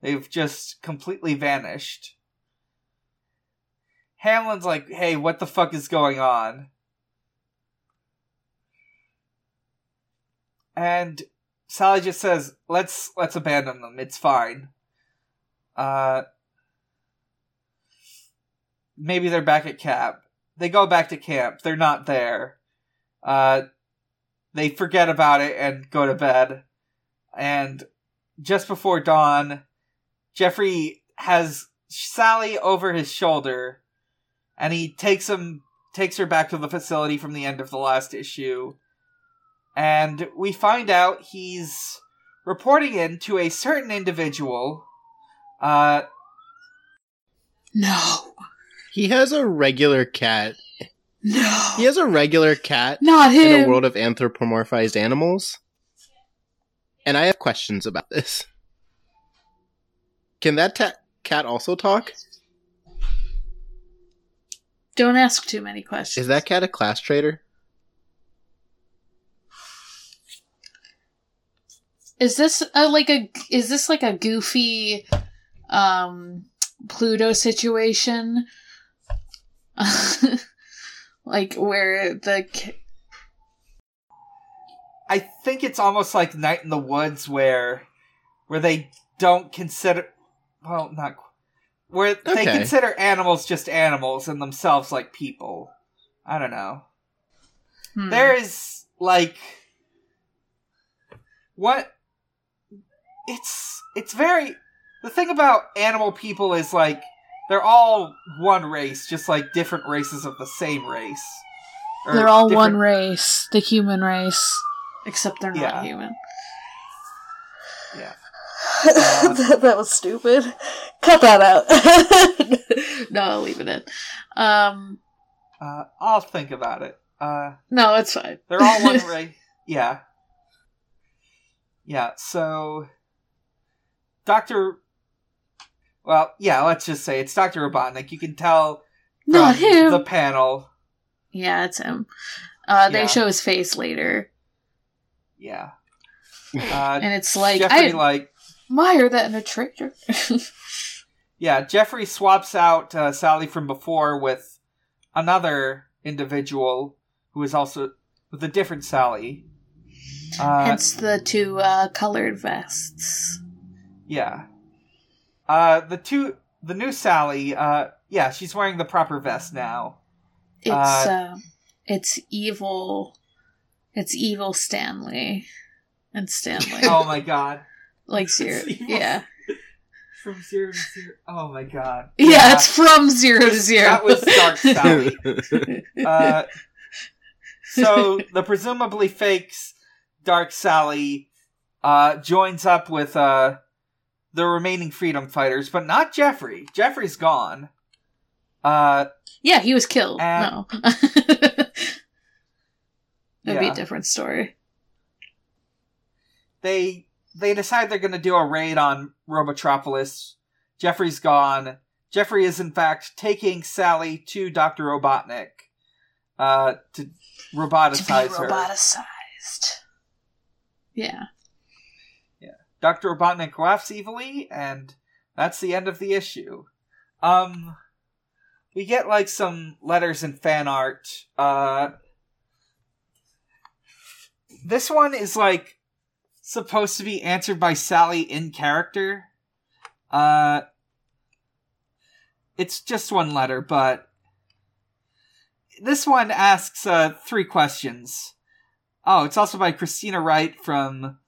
They've just completely vanished. Hamlin's like, hey, what the fuck is going on? And Sally just says, let's let's abandon them. It's fine. Uh, maybe they're back at camp. They go back to camp. They're not there. Uh, they forget about it and go to bed. And just before dawn, Geoffrey has Sally over his shoulder, and he takes him, takes her back to the facility from the end of the last issue. And we find out he's reporting in to a certain individual. Uh, no. He has a regular cat. No. He has a regular cat Not him. in a world of anthropomorphized animals. And I have questions about this. Can that ta- cat also talk? Don't ask too many questions. Is that cat a class traitor? Is this a, like a is this like a goofy um, Pluto situation? like where the I think it's almost like Night in the Woods, where where they don't consider, well, not where okay. they consider animals just animals and themselves like people. I don't know. Hmm. There is like what it's it's very the thing about animal people is like they're all one race, just like different races of the same race. They're all different... one race, the human race. Except they're not yeah. human. Yeah. Uh, that, that was stupid. Cut that out. No, I'll leave it in. Um, uh, I'll think about it. Uh, no, it's fine. They're all one race. Yeah. Yeah, so... Doctor... Well, yeah, let's just say it's Doctor Robotnik. You can tell from not him. The panel... Yeah, it's him. Uh, they yeah. show his face later. Yeah. Uh, and it's like, Geoffrey, I like, admire that in a traitor. Yeah, Geoffrey swaps out uh, Sally from before with another individual who is also with a different Sally. Uh, Hence the two uh, colored vests. Yeah. Uh, the two, the new Sally, uh, yeah, she's wearing the proper vest now. It's uh, uh, it's evil, it's evil Stanley, and Stanley. Oh my god! Like zero, yeah. From zero to zero. Oh my god! Yeah, yeah. It's from zero to zero. That was Dark Sally. uh, so the presumably fake Dark Sally uh, joins up with uh, the remaining freedom fighters, but not Geoffrey. Geoffrey's gone. Uh. Yeah, he was killed. And... No. That'd yeah. be a different story. They they decide they're going to do a raid on Robotropolis. Geoffrey's gone. Geoffrey is, in fact, taking Sally to Doctor Robotnik uh, to roboticize her. To be roboticized. Yeah. Yeah. Doctor Robotnik laughs evilly, and that's the end of the issue. Um... We get, like, some letters and fan art. Uh, this one is, like, supposed to be answered by Sally in character. Uh, it's just one letter, but... This one asks uh, three questions. Oh, it's also by Christina Wright from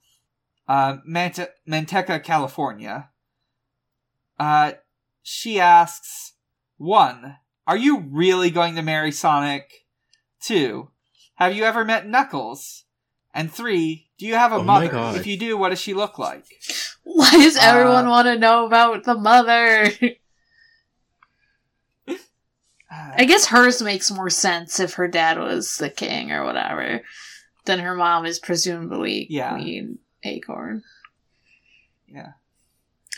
uh, Mante- Manteca, California. Uh, she asks... One, are you really going to marry Sonic? Two, have you ever met Knuckles? And three, do you have a oh mother? If you do, what does she look like? Why does everyone uh, want to know about the mother? uh, I guess hers makes more sense if her dad was the king or whatever. Then her mom is presumably yeah. Queen Acorn. Yeah.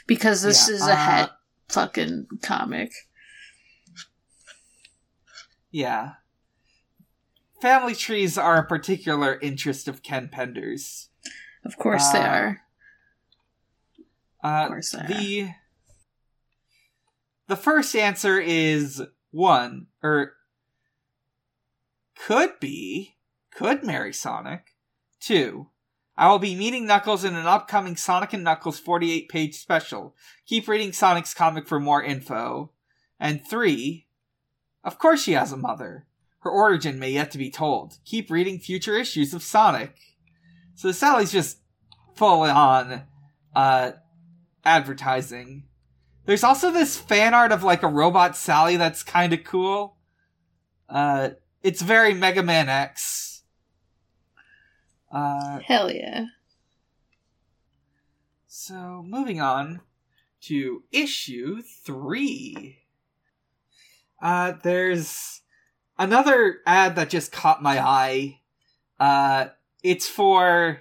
Because this yeah. is a uh, het fucking comic. Yeah. Family trees are a particular interest of Ken Penders. Of course uh, they are. Uh, of course they the, are. The first answer is one, or could be, could marry Sonic. Two, I will be meeting Knuckles in an upcoming Sonic and Knuckles forty-eight page special. Keep reading Sonic's comic for more info. And three... Of course she has a mother. Her origin may yet to be told. Keep reading future issues of Sonic. So Sally's just full on uh, advertising. There's also this fan art of like a robot Sally that's kind of cool. Uh, it's very Mega Man X. Uh, Hell yeah. So moving on to issue three. Uh, there's another ad that just caught my eye. Uh, it's for,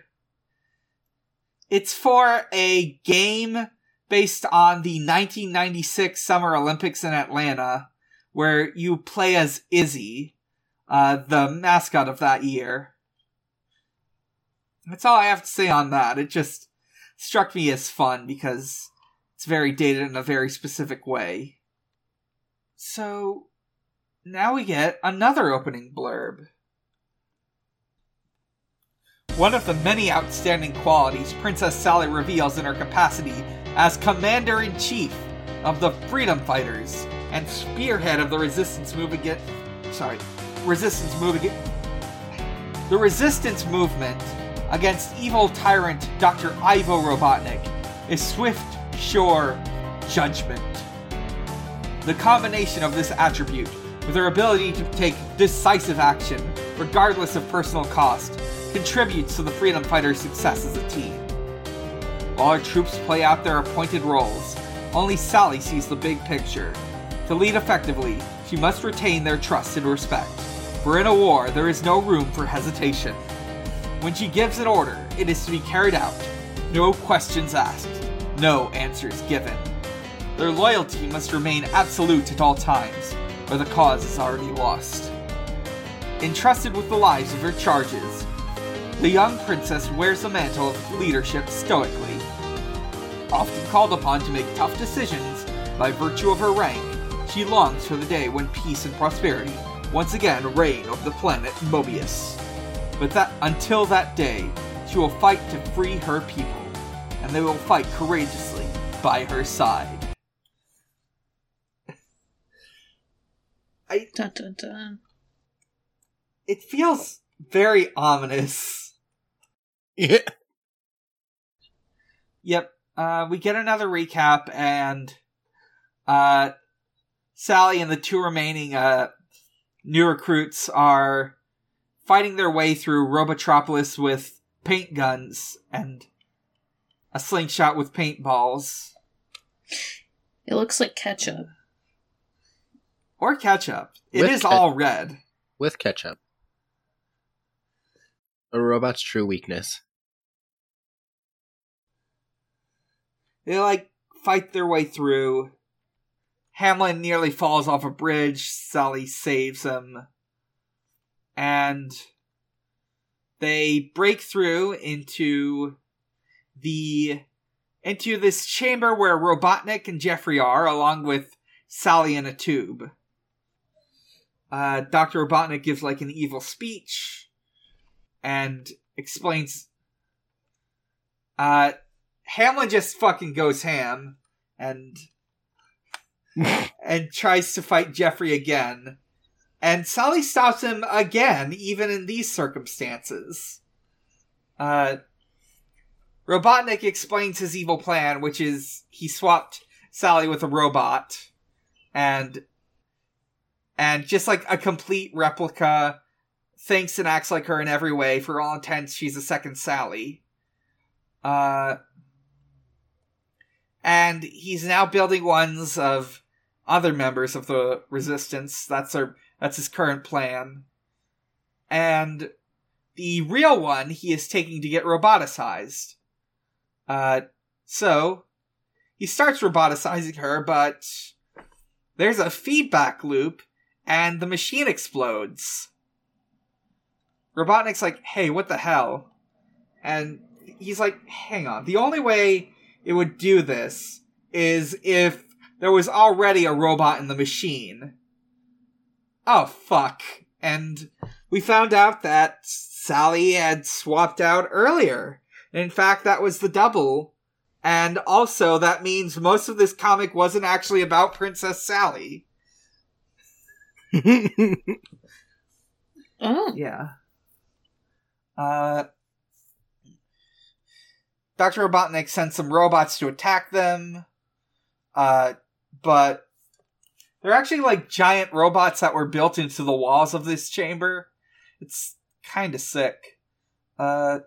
it's for a game based on the nineteen ninety-six Summer Olympics in Atlanta, where you play as Izzy, uh, the mascot of that year. That's all I have to say on that. It just struck me as fun because it's very dated in a very specific way. So, now we get another opening blurb. One of the many outstanding qualities Princess Sally reveals in her capacity as Commander-in-Chief of the Freedom Fighters and spearhead of the resistance movement against, sorry, resistance movement, the resistance movement against evil tyrant Doctor Ivo Robotnik is swift, sure judgment. The combination of this attribute with her ability to take decisive action, regardless of personal cost, contributes to the Freedom Fighters' success as a team. While our troops play out their appointed roles, only Sally sees the big picture. To lead effectively, she must retain their trust and respect, for in a war there is no room for hesitation. When she gives an order, it is to be carried out. No questions asked, no answers given. Their loyalty must remain absolute at all times, or the cause is already lost. Entrusted with the lives of her charges, the young princess wears the mantle of leadership stoically. Often called upon to make tough decisions by virtue of her rank, she longs for the day when peace and prosperity once again reign over the planet Mobius. But that until that day, she will fight to free her people, and they will fight courageously by her side. I, dun, dun, dun. It feels very ominous. Yeah. Yep. Uh, we get another recap, and uh, Sally and the two remaining uh, new recruits are fighting their way through Robotropolis with paint guns and a slingshot with paintballs. It looks like ketchup. Or ketchup. It with is ke- all red. With ketchup. A robot's true weakness. They, like, fight their way through. Hamlin nearly falls off a bridge. Sally saves him. And they break through into the into this chamber where Robotnik and Geoffrey are, along with Sally in a tube. Uh, Doctor Robotnik gives, like, an evil speech and explains... Uh... Hamlin just fucking goes ham and and tries to fight Geoffrey again. And Sally stops him again, even in these circumstances. Uh, Robotnik explains his evil plan, which is he swapped Sally with a robot. And, and just like a complete replica, thinks and acts like her in every way. For all intents, she's a second Sally. Uh... And he's now building ones of other members of the Resistance. That's our, that's his current plan. And the real one he is taking to get roboticized. Uh, so, he starts roboticizing her, but there's a feedback loop, and the machine explodes. Robotnik's like, hey, what the hell? And he's like, hang on, the only way it would do this is if there was already a robot in the machine. Oh, fuck. And we found out that Sally had swapped out earlier. In fact, that was the double. And also, that means most of this comic wasn't actually about Princess Sally. Oh. Yeah. Uh... Doctor Robotnik sends some robots to attack them, uh, but they're actually like giant robots that were built into the walls of this chamber. It's kind of sick. Uh,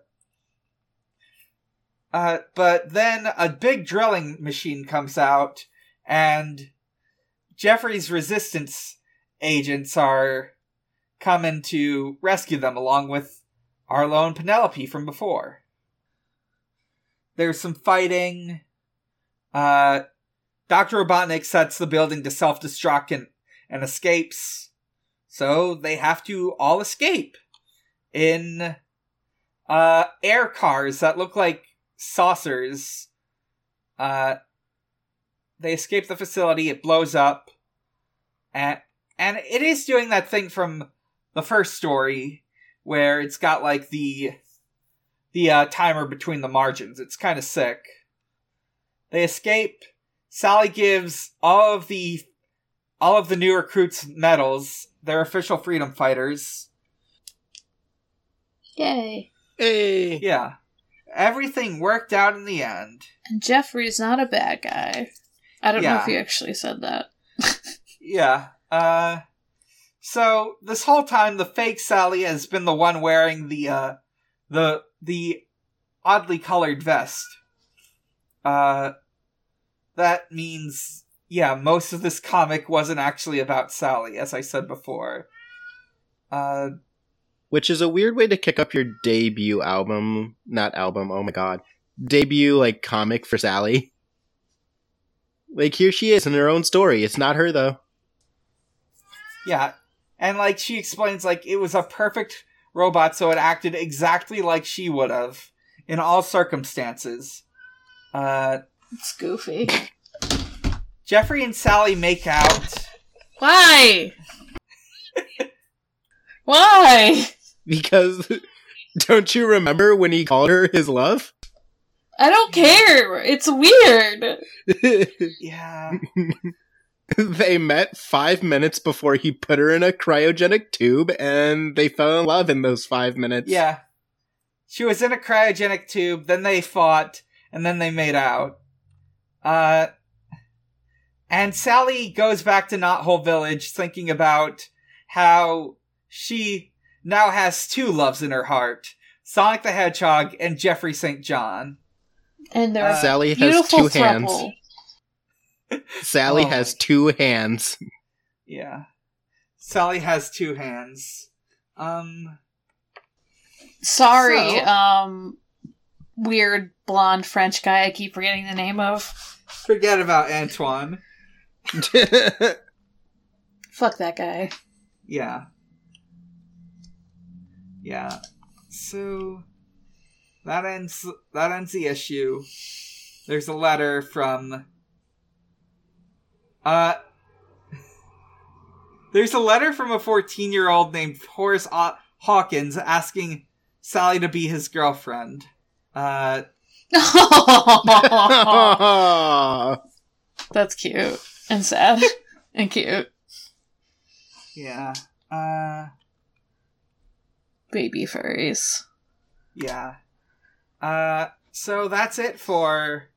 uh, but then a big drilling machine comes out, and Geoffrey's resistance agents are coming to rescue them, along with Arlo and Penelope from before. There's some fighting. Uh, Doctor Robotnik sets the building to self-destruct and, and escapes. So they have to all escape in uh, air cars that look like saucers. Uh, they escape the facility. It blows up. And, and it is doing that thing from the first story where it's got like the the uh, timer between the margins. It's kind of sick. They escape. Sally gives all of the all of the new recruits medals. They're official freedom fighters. Yay. Hey. Yeah. Everything worked out in the end. And Geoffrey's not a bad guy. I don't yeah. know if you actually said that. yeah. Uh, so, this whole time, the fake Sally has been the one wearing the, uh, the, the oddly colored vest. Uh, that means, yeah, most of this comic wasn't actually about Sally, as I said before. Uh, Which is a weird way to kick up your debut album. Not album, oh my god. Debut, like, comic for Sally. Like, here she is in her own story. It's not her, though. Yeah. And, like, she explains, like, it was a perfect robot, so it acted exactly like she would have in all circumstances. Uh, it's goofy. Geoffrey and Sally make out. Why? Why? Because don't you remember when he called her his love? I don't care. It's weird. yeah. They met five minutes before he put her in a cryogenic tube, and they fell in love in those five minutes. Yeah. She was in a cryogenic tube, then they fought, and then they made out. Uh, and Sally goes back to Knothole Village thinking about how she now has two loves in her heart. Sonic the Hedgehog and Geoffrey Saint John. And there uh, Sally has two hands. Sally oh. has two hands. Yeah. Sally has two hands. Um Sorry, so. um weird blonde French guy I keep forgetting the name of. Forget about Antoine. Fuck that guy. Yeah. Yeah. So That ends that ends the issue. There's a letter from uh There's a letter from a fourteen-year-old named Horace o- Hawkins asking Sally to be his girlfriend. Uh That's cute and sad and cute. Yeah. Uh baby furries. Yeah. Uh, so that's it for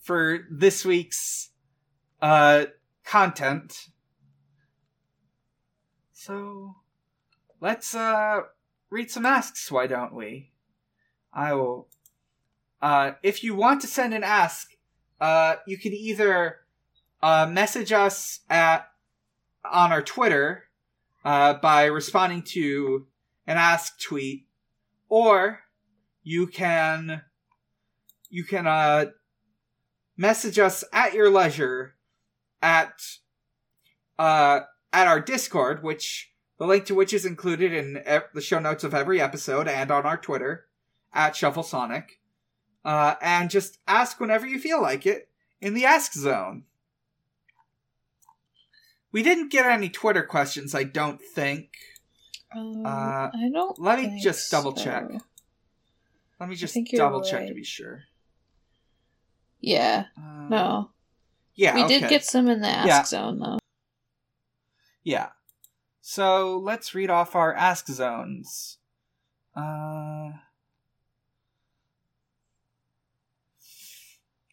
for this week's uh, content. So let's uh, read some asks, why don't we? I will. Uh, if you want to send an ask, uh, you can either uh, message us at on our Twitter uh, by responding to an ask tweet, or You can, you can, uh, message us at your leisure at, uh, at our Discord, which, the link to which is included in e- the show notes of every episode and on our Twitter, at Shuffle Sonic, uh, and just ask whenever you feel like it in the Ask Zone. We didn't get any Twitter questions, I don't think. Um, uh, I don't Let me just double so. check. Let me just double right. check to be sure. Yeah. Uh, no. Yeah. We okay. did get some in the Ask yeah. Zone, though. Yeah. So let's read off our Ask Zones. Uh,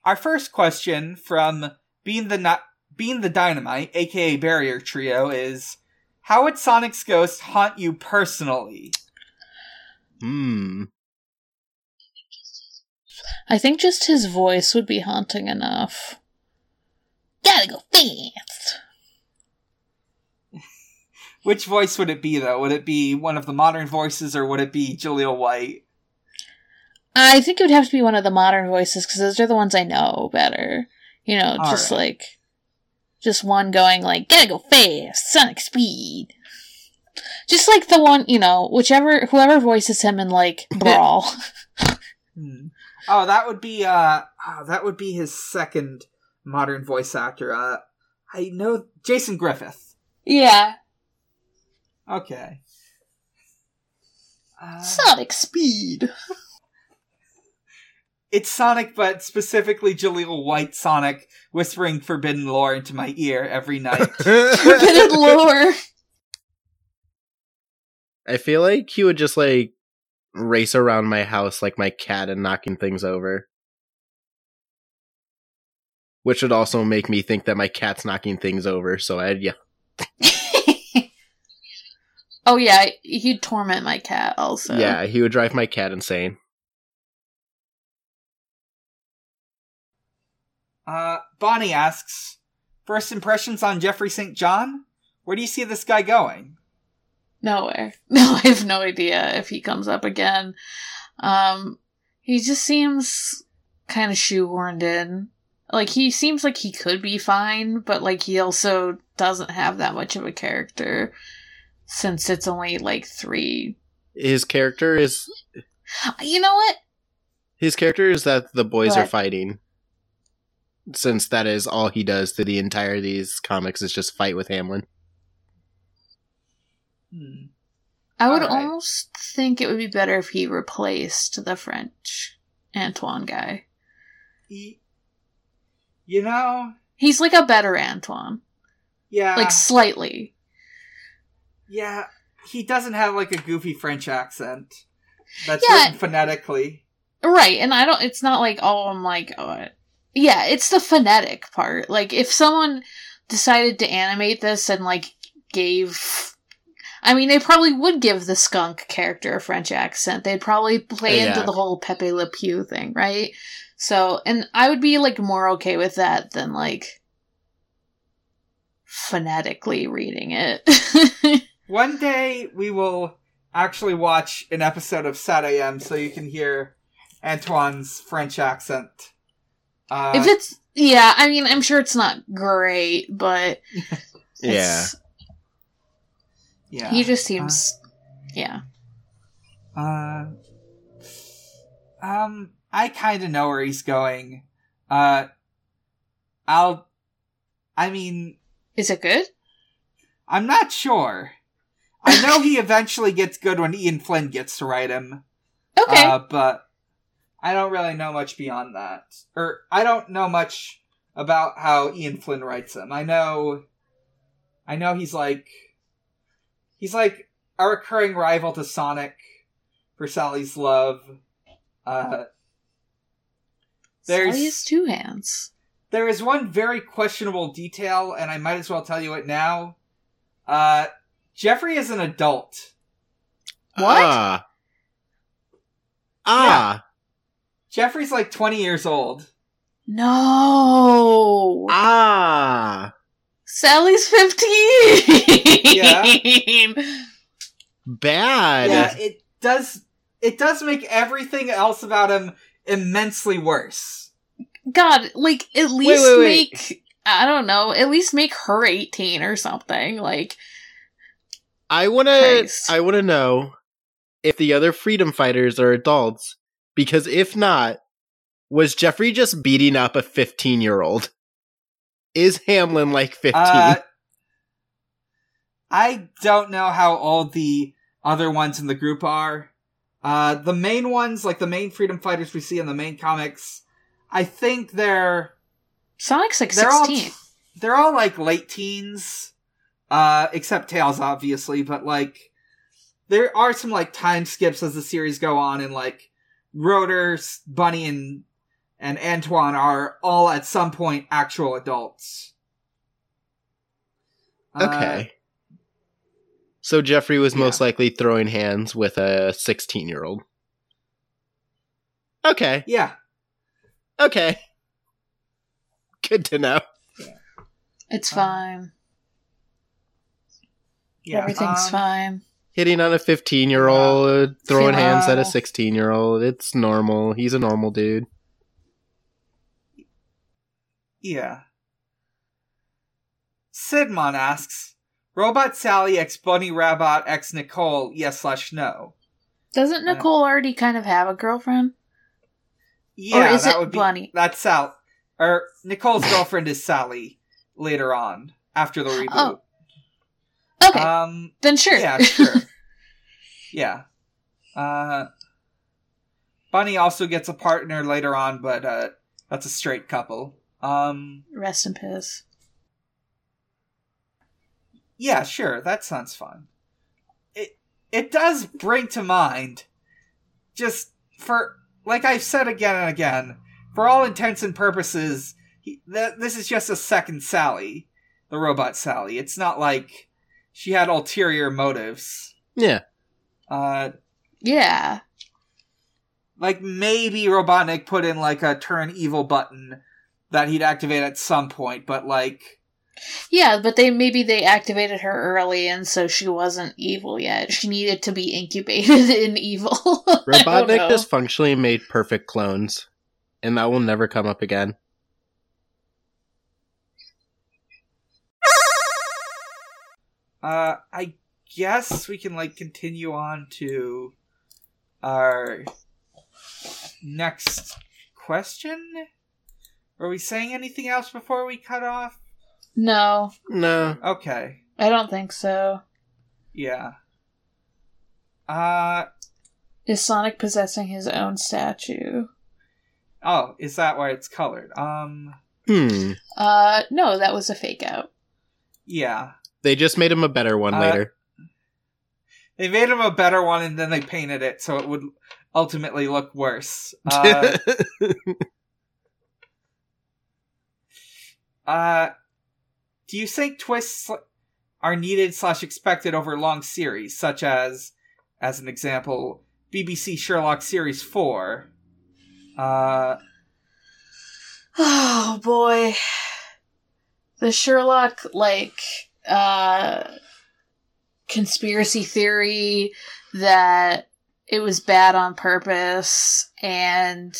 our first question from Bean the Na- Bean the Dynamite, aka Barrier Trio, is: how would Sonic's ghost haunt you personally? Hmm. I think just his voice would be haunting enough. Gotta go fast! Which voice would it be, though? Would it be one of the modern voices, or would it be Jaleel White? I think it would have to be one of the modern voices, because those are the ones I know better. You know, All just right. like... Just one going like, gotta go fast! Sonic speed! Just like the one, you know, whichever... Whoever voices him in, like, Brawl. hmm. Oh, that would be uh, oh, that would be his second modern voice actor. Uh, I know Jason Griffith. Yeah. Okay. Uh, Sonic Speed. It's Sonic, but specifically Jaleel White Sonic whispering forbidden lore into my ear every night. Forbidden lore! I feel like he would just, like, race around my house like my cat and knocking things over. Which would also make me think that my cat's knocking things over, so I'd, yeah. Oh, yeah, he'd torment my cat also. Yeah, he would drive my cat insane. Uh, Bonnie asks, first impressions on Geoffrey Saint John? Where do you see this guy going? Nowhere. No, I have no idea if he comes up again. Um, he just seems kind of shoehorned in. Like, he seems like he could be fine, but, like, he also doesn't have that much of a character since it's only, like, three. His character is... You know what? His character is that the boys but... are fighting. Since that is all he does through the entire of these comics is just fight with Hamlin. Hmm. I would right. almost think it would be better if he replaced the French Antoine guy. He, you know... He's like a better Antoine. Yeah. Like, slightly. Yeah. He doesn't have, like, a goofy French accent. That's yeah. written phonetically. Right, and I don't... It's not like, oh, I'm like... oh. Yeah, it's the phonetic part. Like, if someone decided to animate this and, like, gave... I mean, they probably would give the skunk character a French accent. They'd probably play yeah. into the whole Pepe Le Pew thing, right? So, and I would be, like, more okay with that than, like, phonetically reading it. One day we will actually watch an episode of SatAM so you can hear Antoine's French accent. Uh, if it's, yeah, I mean, I'm sure it's not great, but yeah, yeah, he just seems, uh, yeah. Uh, um, I kind of know where he's going. Uh, I'll, I mean, is it good? I'm not sure. I know he eventually gets good when Ian Flynn gets to write him. Okay, uh, but. I don't really know much beyond that. Or, I don't know much about how Ian Flynn writes him. I know... I know he's like... He's like a recurring rival to Sonic for Sally's love. Uh, Sally has two hands. There is one very questionable detail, and I might as well tell you it now. Uh, Geoffrey is an adult. What? Ah. Ah. Yeah. Geoffrey's like twenty years old. No. Ah. Sally's fifteen. Yeah. Bad. Yeah, it does it does make everything else about him immensely worse. God, like at least wait, wait, wait. make I don't know, at least make her eighteen or something. Like I wanna Christ. I wanna know if the other freedom fighters are adults. Because if not, was Geoffrey just beating up a fifteen-year-old? Is Hamlin like fifteen? Uh, I don't know how old the other ones in the group are. Uh, the main ones, like the main freedom fighters we see in the main comics, I think they're... Sonic's like they're sixteen. All, they're all like late teens, uh, except Tails, obviously. But like, there are some like time skips as the series go on and like, Rotor, Bunnie, and and Antoine are all at some point actual adults. Okay. Uh, so Geoffrey was yeah. most likely throwing hands with a sixteen-year-old. Okay. Yeah. Okay. Good to know. Yeah. It's fine. Yeah. Everything's um, fine. Hitting on a fifteen-year-old, throwing yeah. hands at a sixteen-year-old. It's normal. He's a normal dude. Yeah. Sidmon asks, Robot Sally x Bunnie Rabbot x Nicole, yes slash no. Doesn't Nicole already kind of have a girlfriend? Yeah, or is that it would be, Bunny? That's Sal. Or Nicole's girlfriend is Sally later on, after the reboot. Oh. Okay, um, then sure. Yeah, sure. Yeah. Uh, Bunnie also gets a partner later on, but uh, that's a straight couple. Um, Rest in peace. Yeah, sure. That sounds fun. It it does bring to mind, just for, like I've said again and again, for all intents and purposes, he, th- this is just a second Sally, the robot Sally. It's not like she had ulterior motives. Yeah. Uh, yeah. Like, maybe Robotnik put in, like, a turn evil button that he'd activate at some point, but, like... Yeah, but they maybe they activated her early, and so she wasn't evil yet. She needed to be incubated in evil. Robotnik just functionally made perfect clones, and that will never come up again. Uh, I guess we can, like, continue on to our... next question? Were we saying anything else before we cut off? No. No. Okay. I don't think so. Yeah. Uh... Is Sonic possessing his own statue? Oh, is that why it's colored? Um... Hmm. Uh, no, that was a fake-out. Yeah. They just made him a better one uh, later. They made him a better one, and then they painted it so it would... ultimately look worse. Uh, uh, do you think twists sl- are needed slash expected over long series, such as, as an example, B B C Sherlock Series four? Uh, oh, boy. The Sherlock, like, uh, conspiracy theory that it was bad on purpose, and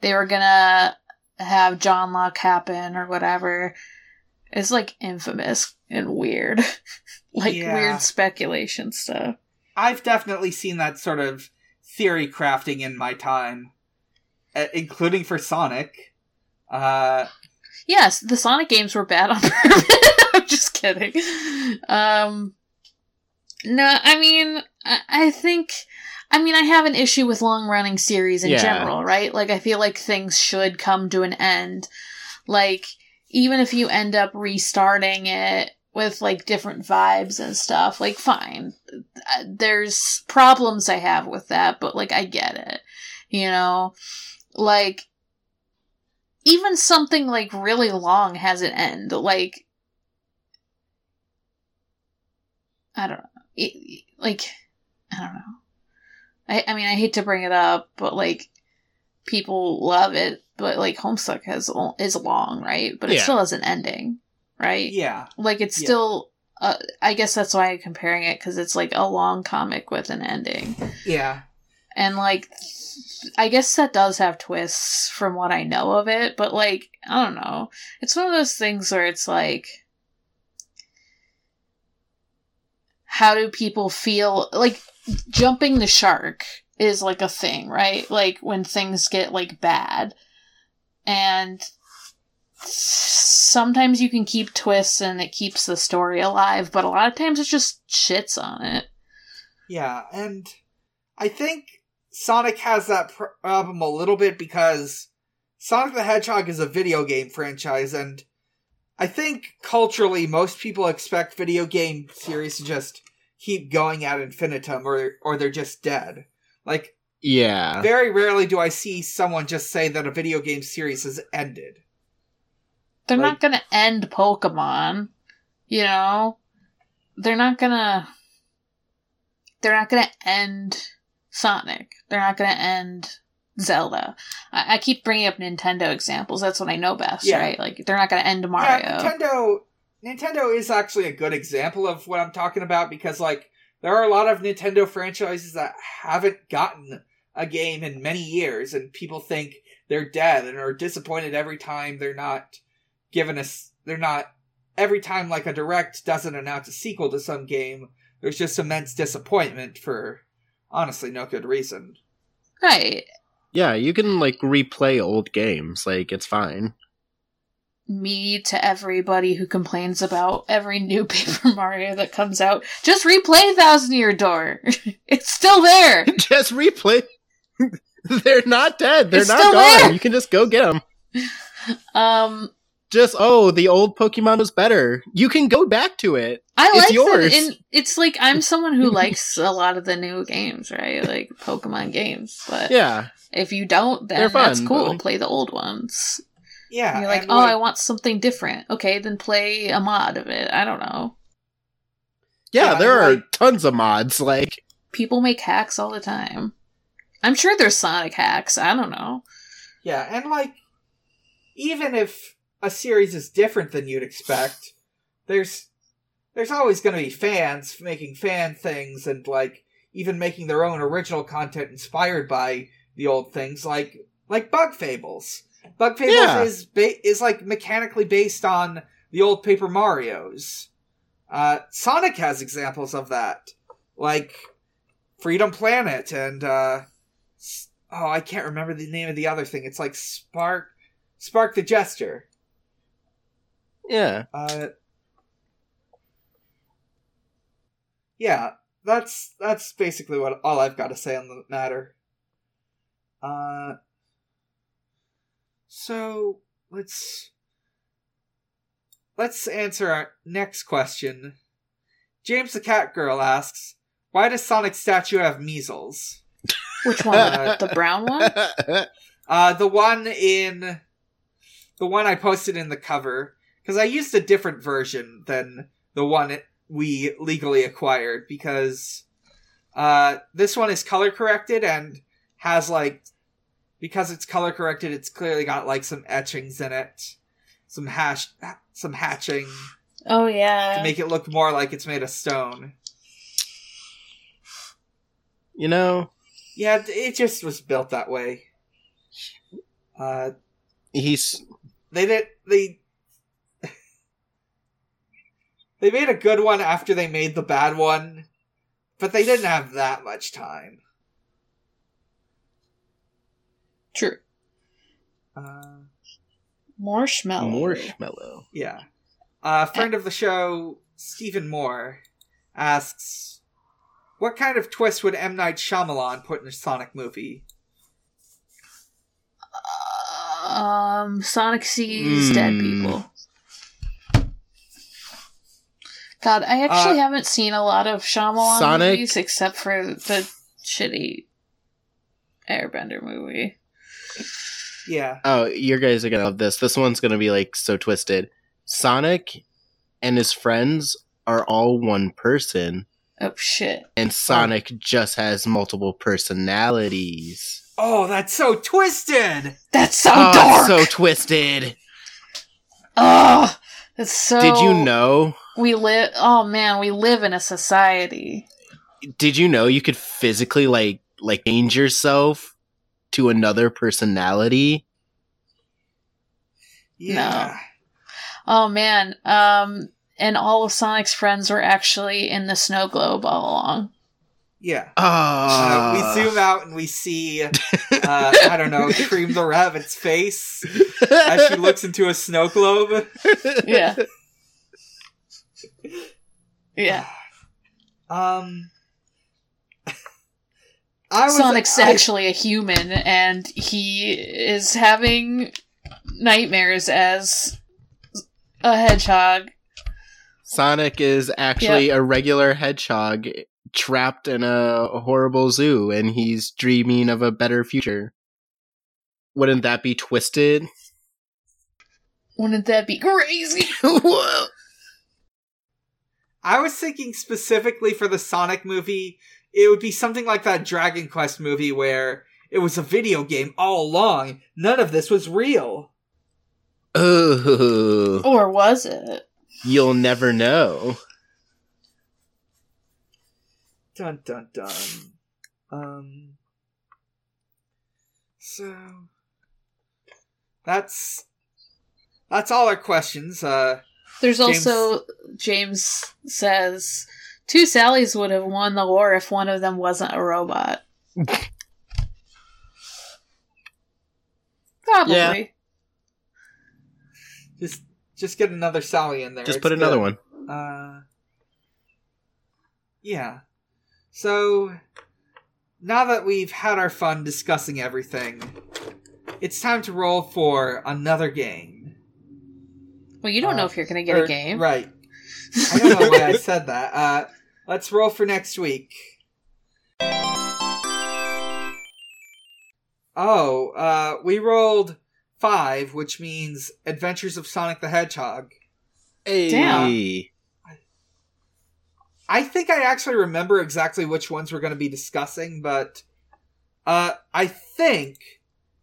they were gonna have John Locke happen or whatever. It's, like, infamous and weird. like, yeah. Weird speculation stuff. I've definitely seen that sort of theory crafting in my time, including for Sonic. Uh, yes, the Sonic games were bad on purpose. I'm just kidding. Um, no, I mean, I, I think... I mean, I have an issue with long-running series in yeah. general, right? Like, I feel like things should come to an end. Like, even if you end up restarting it with, like, different vibes and stuff, like, fine. There's problems I have with that, but, like, I get it. You know? Like, even something, like, really long has an end. Like, I don't know. Like, I don't know. I, I mean, I hate to bring it up, but, like, people love it, but, like, Homestuck has is long, right? But it yeah. still has an ending, right? Yeah. Like, it's yeah. still... Uh, I guess that's why I'm comparing it, because it's, like, a long comic with an ending. Yeah. And, like, I guess that does have twists from what I know of it, but, like, I don't know. It's one of those things where it's, like... How do people feel... Like... Jumping the shark is, like, a thing, right? Like, when things get, like, bad. And sometimes you can keep twists and it keeps the story alive, but a lot of times it just shits on it. Yeah, and I think Sonic has that problem a little bit because Sonic the Hedgehog is a video game franchise, and I think culturally most people expect video game series to just... keep going ad infinitum, or or they're just dead. Like, yeah. Very rarely do I see someone just say that a video game series has ended. They're like, not going to end Pokemon, you know. They're not going to. They're not going to end Sonic. They're not going to end Zelda. I, I keep bringing up Nintendo examples. That's what I know best, yeah. right? Like, they're not going to end Mario. Yeah, Nintendo. Nintendo is actually a good example of what I'm talking about because, like, there are a lot of Nintendo franchises that haven't gotten a game in many years, and people think they're dead and are disappointed every time they're not given a... They're not... Every time, like, a Direct doesn't announce a sequel to some game, there's just immense disappointment for, honestly, no good reason. Right. Yeah, you can, like, replay old games. Like, it's fine. Me to everybody who complains about every new Paper Mario that comes out. Just replay Thousand Year Door. It's still there. Just replay They're not dead. They're it's not gone. There. You can just go get them. Um, just oh, the old Pokemon was better. You can go back to it. I it's like yours. It. And it's like I'm someone who likes a lot of the new games, right? Like Pokemon games. But yeah, if you don't, then fun, that's cool. But... play the old ones. Yeah, and you're like, and oh, like... I want something different. Okay, then play a mod of it. I don't know. Yeah, yeah there are like... tons of mods. Like people make hacks all the time. I'm sure there's Sonic hacks. I don't know. Yeah, and like, even if a series is different than you'd expect, there's there's always going to be fans making fan things and like even making their own original content inspired by the old things, like like Bug Fables. Bug Fables yeah. is ba- is like mechanically based on the old Paper Marios. Uh, Sonic has examples of that, like Freedom Planet and. Uh, Oh, I can't remember the name of the other thing. It's like Spark, Spark the Jester. Yeah. Uh, yeah, that's that's basically what all I've got to say on the matter. Uh, so let's let's answer our next question. James the Cat Girl asks, "Why does Sonic's statue have measles?" Which one? Uh, the brown one? Uh, the one in... The one I posted in the cover. Because I used a different version than the one it, we legally acquired. Because uh, this one is color-corrected and has, like... Because it's color-corrected, it's clearly got, like, some etchings in it. Some hash... Some hatching. Oh, yeah. To make it look more like it's made of stone. You know... Yeah, it just was built that way. Uh, He's... They did... They... they made a good one after they made the bad one, but they didn't have that much time. True. Uh, Marshmallow. Marshmallow. Yeah. Uh, a friend of the show, Stephen Moore, asks... What kind of twist would M. Night Shyamalan put in a Sonic movie? Um, Sonic sees mm. dead people. God, I actually uh, haven't seen a lot of Shyamalan Sonic... movies except for the shitty Airbender movie. Yeah. Oh, you guys are gonna love this. This one's gonna be like so twisted. Sonic and his friends are all one person. Oh, shit. And Sonic oh. just has multiple personalities. Oh, that's so twisted! That's so oh, dark! so twisted! Oh, that's so... Did you know? We live... Oh, man, we live in a society. Did you know you could physically, like, like change yourself to another personality? Yeah. No. Oh, man, um... And all of Sonic's friends were actually in the snow globe all along. Yeah. Uh, so we zoom out and we see, uh, I don't know, Cream the Rabbit's face as she looks into a snow globe. Yeah. Yeah. Um, I was, Sonic's I... actually a human, and he is having nightmares as a hedgehog. Sonic is actually yep. a regular hedgehog trapped in a horrible zoo, and he's dreaming of a better future. Wouldn't that be twisted? Wouldn't that be crazy? I was thinking specifically for the Sonic movie, it would be something like that Dragon Quest movie where it was a video game all along. None of this was real. Oh. Or was it? You'll never know. Dun dun dun. Um. So that's that's all our questions. Uh, There's James... also James says two Sallys would have won the war if one of them wasn't a robot. Probably. Yeah. Just. Just get another Sally in there. Just it's put another good. one. Uh, yeah. So, now that we've had our fun discussing everything, it's time to roll for another game. Well, you don't uh, know if you're going to get or, a game. Right. I don't know why I said that. Uh, let's roll for next week. Oh, uh, we rolled five, which means Adventures of Sonic the Hedgehog. Hey. Damn. I think I actually remember exactly which ones we're going to be discussing, but uh, I think,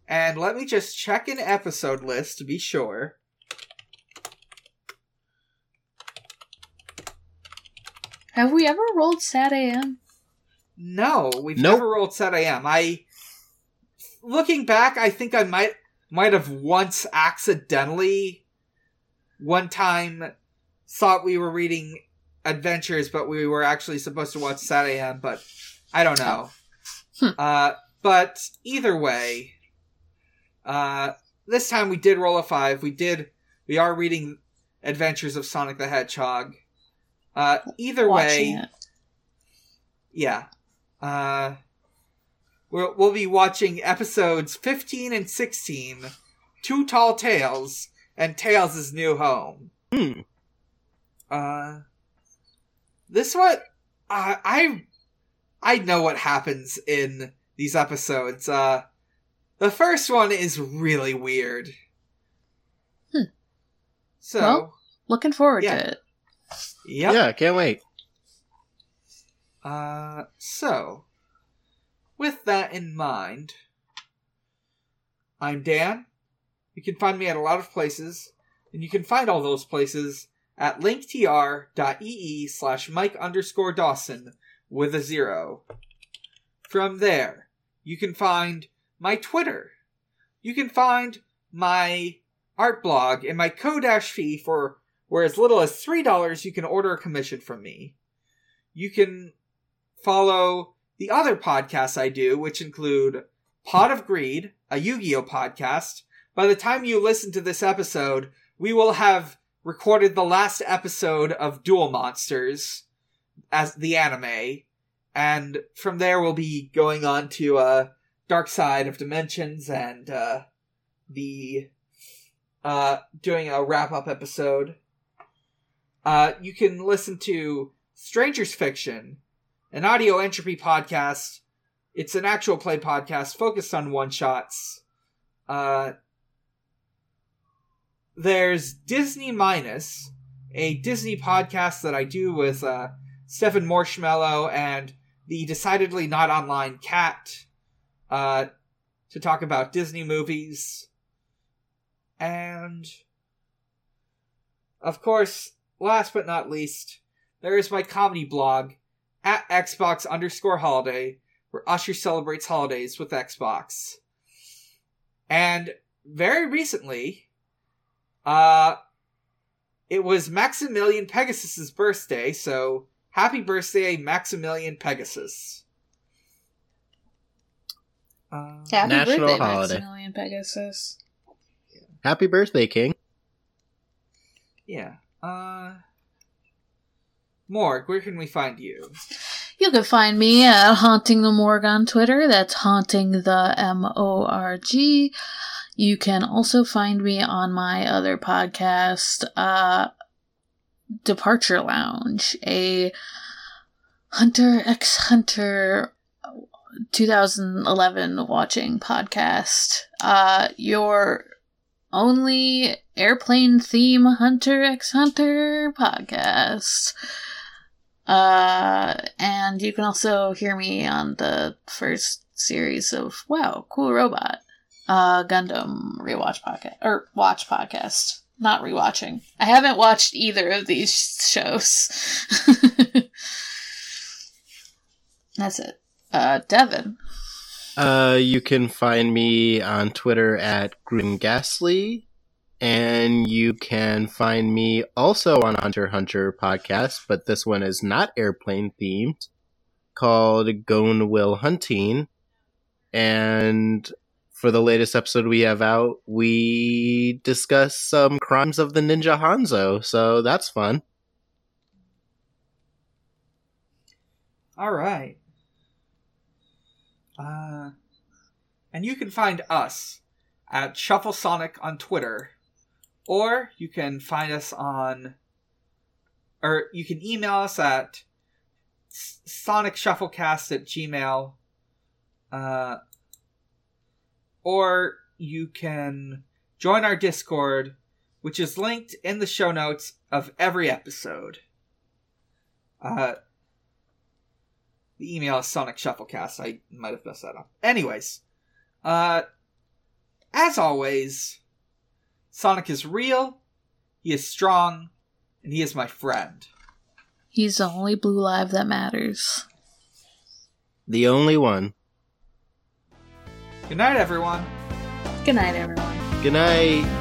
and let me just check an episode list to be sure. Have we ever rolled SatAM? No, we've nope. never rolled SatAM. I, looking back, I think I might might have once accidentally, one time, thought we were reading Adventures, but we were actually supposed to watch SatAM, but I don't know. Hmm. Uh, but either way, uh, this time we did roll a five. We did. We are reading Adventures of Sonic the Hedgehog. Uh, either Watching way, it. yeah, uh, we'll we'll be watching episodes fifteen and sixteen, Too Tall Tales and Tails' New Home. Hmm. Uh. This one, uh, I I know what happens in these episodes. Uh, the first one is really weird. Hmm. So, well, looking forward yeah. to it. Yep. Yeah, can't wait. Uh, so, with that in mind, I'm Dan. You can find me at a lot of places, and you can find all those places at linktr.ee slash Mike underscore Dawson with a zero. From there, you can find my Twitter. You can find my art blog and my Kodash fee for where as little as three dollars you can order a commission from me. You can follow the other podcasts I do, which include Pot of Greed, a Yu-Gi-Oh podcast. By the time you listen to this episode, we will have recorded the last episode of Duel Monsters as the anime, and from there we'll be going on to uh, Dark Side of Dimensions and uh, the uh, doing a wrap-up episode. Uh, you can listen to Stranger's Fiction, an audio entropy podcast. It's an actual play podcast focused on one-shots. Uh, There's Disney Minus, a Disney podcast that I do with uh, Stefan Marshmallow and the decidedly not online cat uh, to talk about Disney movies. And, of course, last but not least, there is my comedy blog, at Xbox underscore holiday, where Usher celebrates holidays with Xbox. And very recently, Uh, it was Maximilian Pegasus' birthday, so happy birthday, Maximilian Pegasus. Uh, happy National birthday, holiday. Maximilian Pegasus. Yeah. Happy birthday, King. Yeah. Uh, Morg, where can we find you? You can find me at Haunting the Morg on Twitter. That's Haunting the M O R G. You can also find me on my other podcast, uh, Departure Lounge, a Hunter X Hunter twenty eleven watching podcast. Uh, your only airplane theme Hunter X Hunter podcast. Uh, and you can also hear me on the first series of Wow, Cool Robot. Uh, Gundam rewatch podcast, or watch podcast, not rewatching. I haven't watched either of these shows. That's it. Uh, Devin. Uh, you can find me on Twitter at GrimGasly, and you can find me also on Hunter x Hunter podcast, but this one is not airplane themed, called Gone Will Hunting, and for the latest episode we have out, we discuss some crimes of the Ninja Hanzo, so that's fun. All right. Uh, and you can find us at Shuffle Sonic on Twitter, or you can find us on, or you can email us at sonic shufflecast at gmail dot com. Uh, or you can join our Discord, which is linked in the show notes of every episode. Uh, the email is sonic shufflecast. I might have messed that up. Anyways, uh, as always, Sonic is real, he is strong, and he is my friend. He's the only blue live that matters. The only one. Good night, everyone. Good night, everyone. Good night.